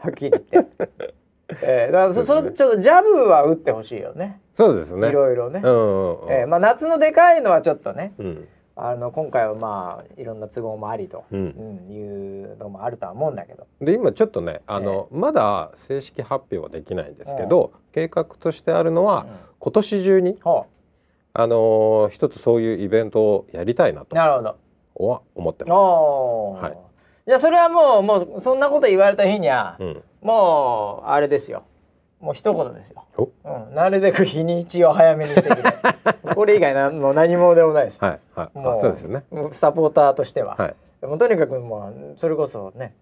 はっきり言ってえー、だからそそ、ね、ちょっとジャブは打ってほしいよね。そうですねいろいろね、うんうんうんえーまあ、夏のでかいのはちょっとね、うんあの今回はまあいろんな都合もありと、うんうん、いうのもあるとは思うんだけどで今ちょっとねあの、えー、まだ正式発表はできないんですけど、うん、計画としてあるのは、うん、今年中に、うんあのー、一つそういうイベントをやりたいなとなるほどは思ってます、はい、じゃあそれはもう、もうそんなこと言われた日には、うん、もうあれですよもう一言ですよ、うん、なるべく日にちを早めにしてくれこれ以外 何, もう何もでもないですサポーターとしては、はい、でもとにかくもうそれこそね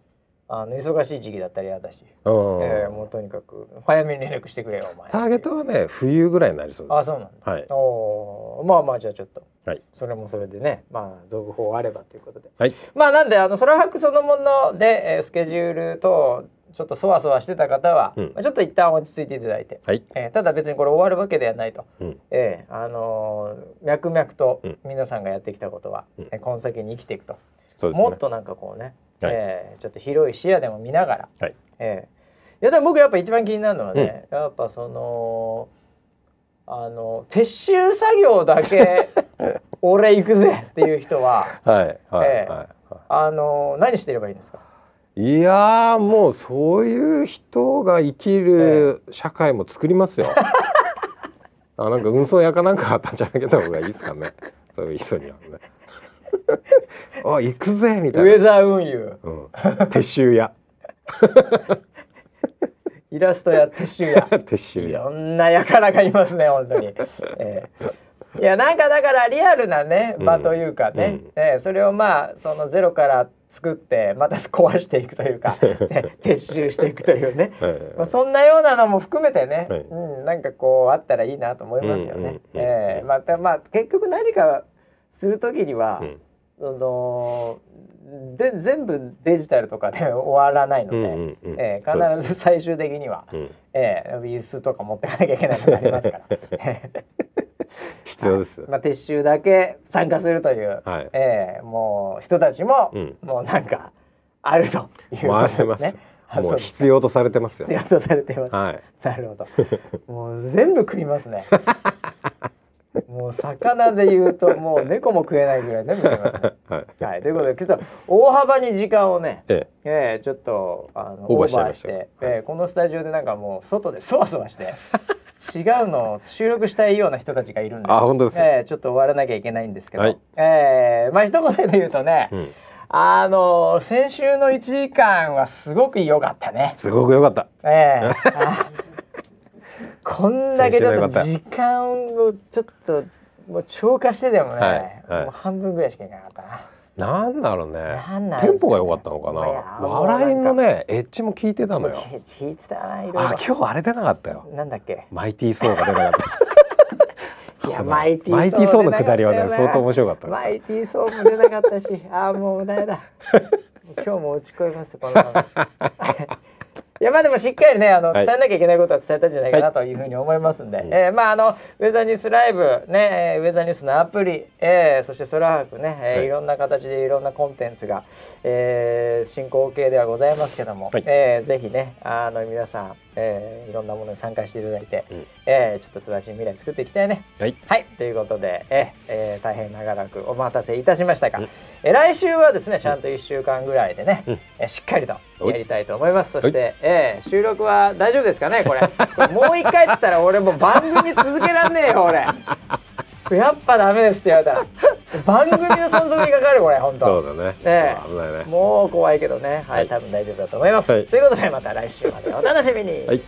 あの忙しい時期だったりやだし、えー、もうとにかく早めに連絡してくれよお前ターゲットはね冬ぐらいになりそうです。あそうなんだ、はい、おまあまあじゃあちょっと、はい、それもそれでねまあ続報あればということで、はい、まあなんであの空白そのもので、えー、スケジュール等ちょっとそわそわしてた方は、うん、ちょっと一旦落ち着いていただいて、はいえー、ただ別にこれ終わるわけではないと、うんえーあのー、脈々と皆さんがやってきたことは、うんえー、この先に生きていくと、そうですね、もっとなんかこうね、はいえー、ちょっと広い視野でも見ながら、はいえー、いやでも僕やっぱ一番気になるのはね、うん、やっぱその、あの撤収作業だけ俺行くぜっていう人は、はいはいえーはいあのー、何してればいいんですか？いやもうそういう人が生きる社会も作りますよ、ええ、あなんか運送屋かなんか立ち上げた方がいいですかねそういう人にはねあ行くぜみたいなウェザー運輸、うん、撤収屋イラスト屋撤収屋撤収屋いろんなやからがいますね本当に、ええいやなんかだからリアルなね場というかね、うんえー、それをまあそのゼロから作ってまた壊していくというか、ね、撤収していくというねはいはい、はいまあ、そんなようなのも含めてね、はいうん、なんかこうあったらいいなと思いますよね、うんうんうんえー、またまあ結局何かする時には、うん、そので全部デジタルとかで終わらないので、うんうんうんえー、必ず最終的には、うんえー、椅子とか持ってかなきゃいけないのがありますから必要です、はいまあ、撤収だけ参加するという、はいえー、もう人たちも、うん、もうなんかあるということですね。回れます。もう必要とされてますよ。必要とされてます、はい、なるほどもう全部食いますねもう魚で言うともう猫も食えないぐらい全部食いますねはい、はい、ということでちょっと大幅に時間をね、えええー、ちょっとあのオーバーして、はいえー、このスタジオでなんかもう外でそわそわして違うのを収録したいような人たちがいるんで、あ、本当ですね、えー、ちょっと終わらなきゃいけないんですけど、はいえー、まあ一言で言うとね、うん、あの先週のいちじかんはすごく良かったね。すごく良かった、えー、こんだけちょっと時間をちょっともう超過してでもね、はいはい、もう半分ぐらいしかいなかったな。なんだろうね。なんなん、ね、テンポが良かったのかな。笑いのねエッジも効いてたのよ。聞いてたな。いろいろ。あ、今日あれ出なかったよ。なんだっけ。マイティーソーが出なかった。いやマイティーソーの下りはね相当面白かったんですよ。マイティーソーも出なかったし、あもうダメだ。今日も落ち込みますこのまま。いやまあでもしっかりねあの伝えなきゃいけないことは伝えたんじゃないかなというふうに思いますんで、はいえーまあ、あのウェザーニュースライブ、ね、ウェザーニュースのアプリ、えー、そして空白ね、えーはい、いろんな形でいろんなコンテンツが、えー、進行形ではございますけども、はいえー、ぜひねあの皆さん、えー、いろんなものに参加していただいて、うんえー、ちょっと素晴らしい未来作っていきたいねはい、はい、ということで、えーえー、大変長らくお待たせいたしましたが、うんえー、来週はですねちゃんといっしゅうかんぐらいでね、うんえー、しっかりとやりたいと思います。そして、えー、収録は大丈夫ですかねこれもう一回っつったら俺もう番組続けらんねえよ俺やっぱダメですって言われたら番組の存続にかかるこれ本当そうだね、えー、危ないねもう怖いけどねはい、はい、多分大丈夫だと思います、はい、ということでまた来週までお楽しみに、はい。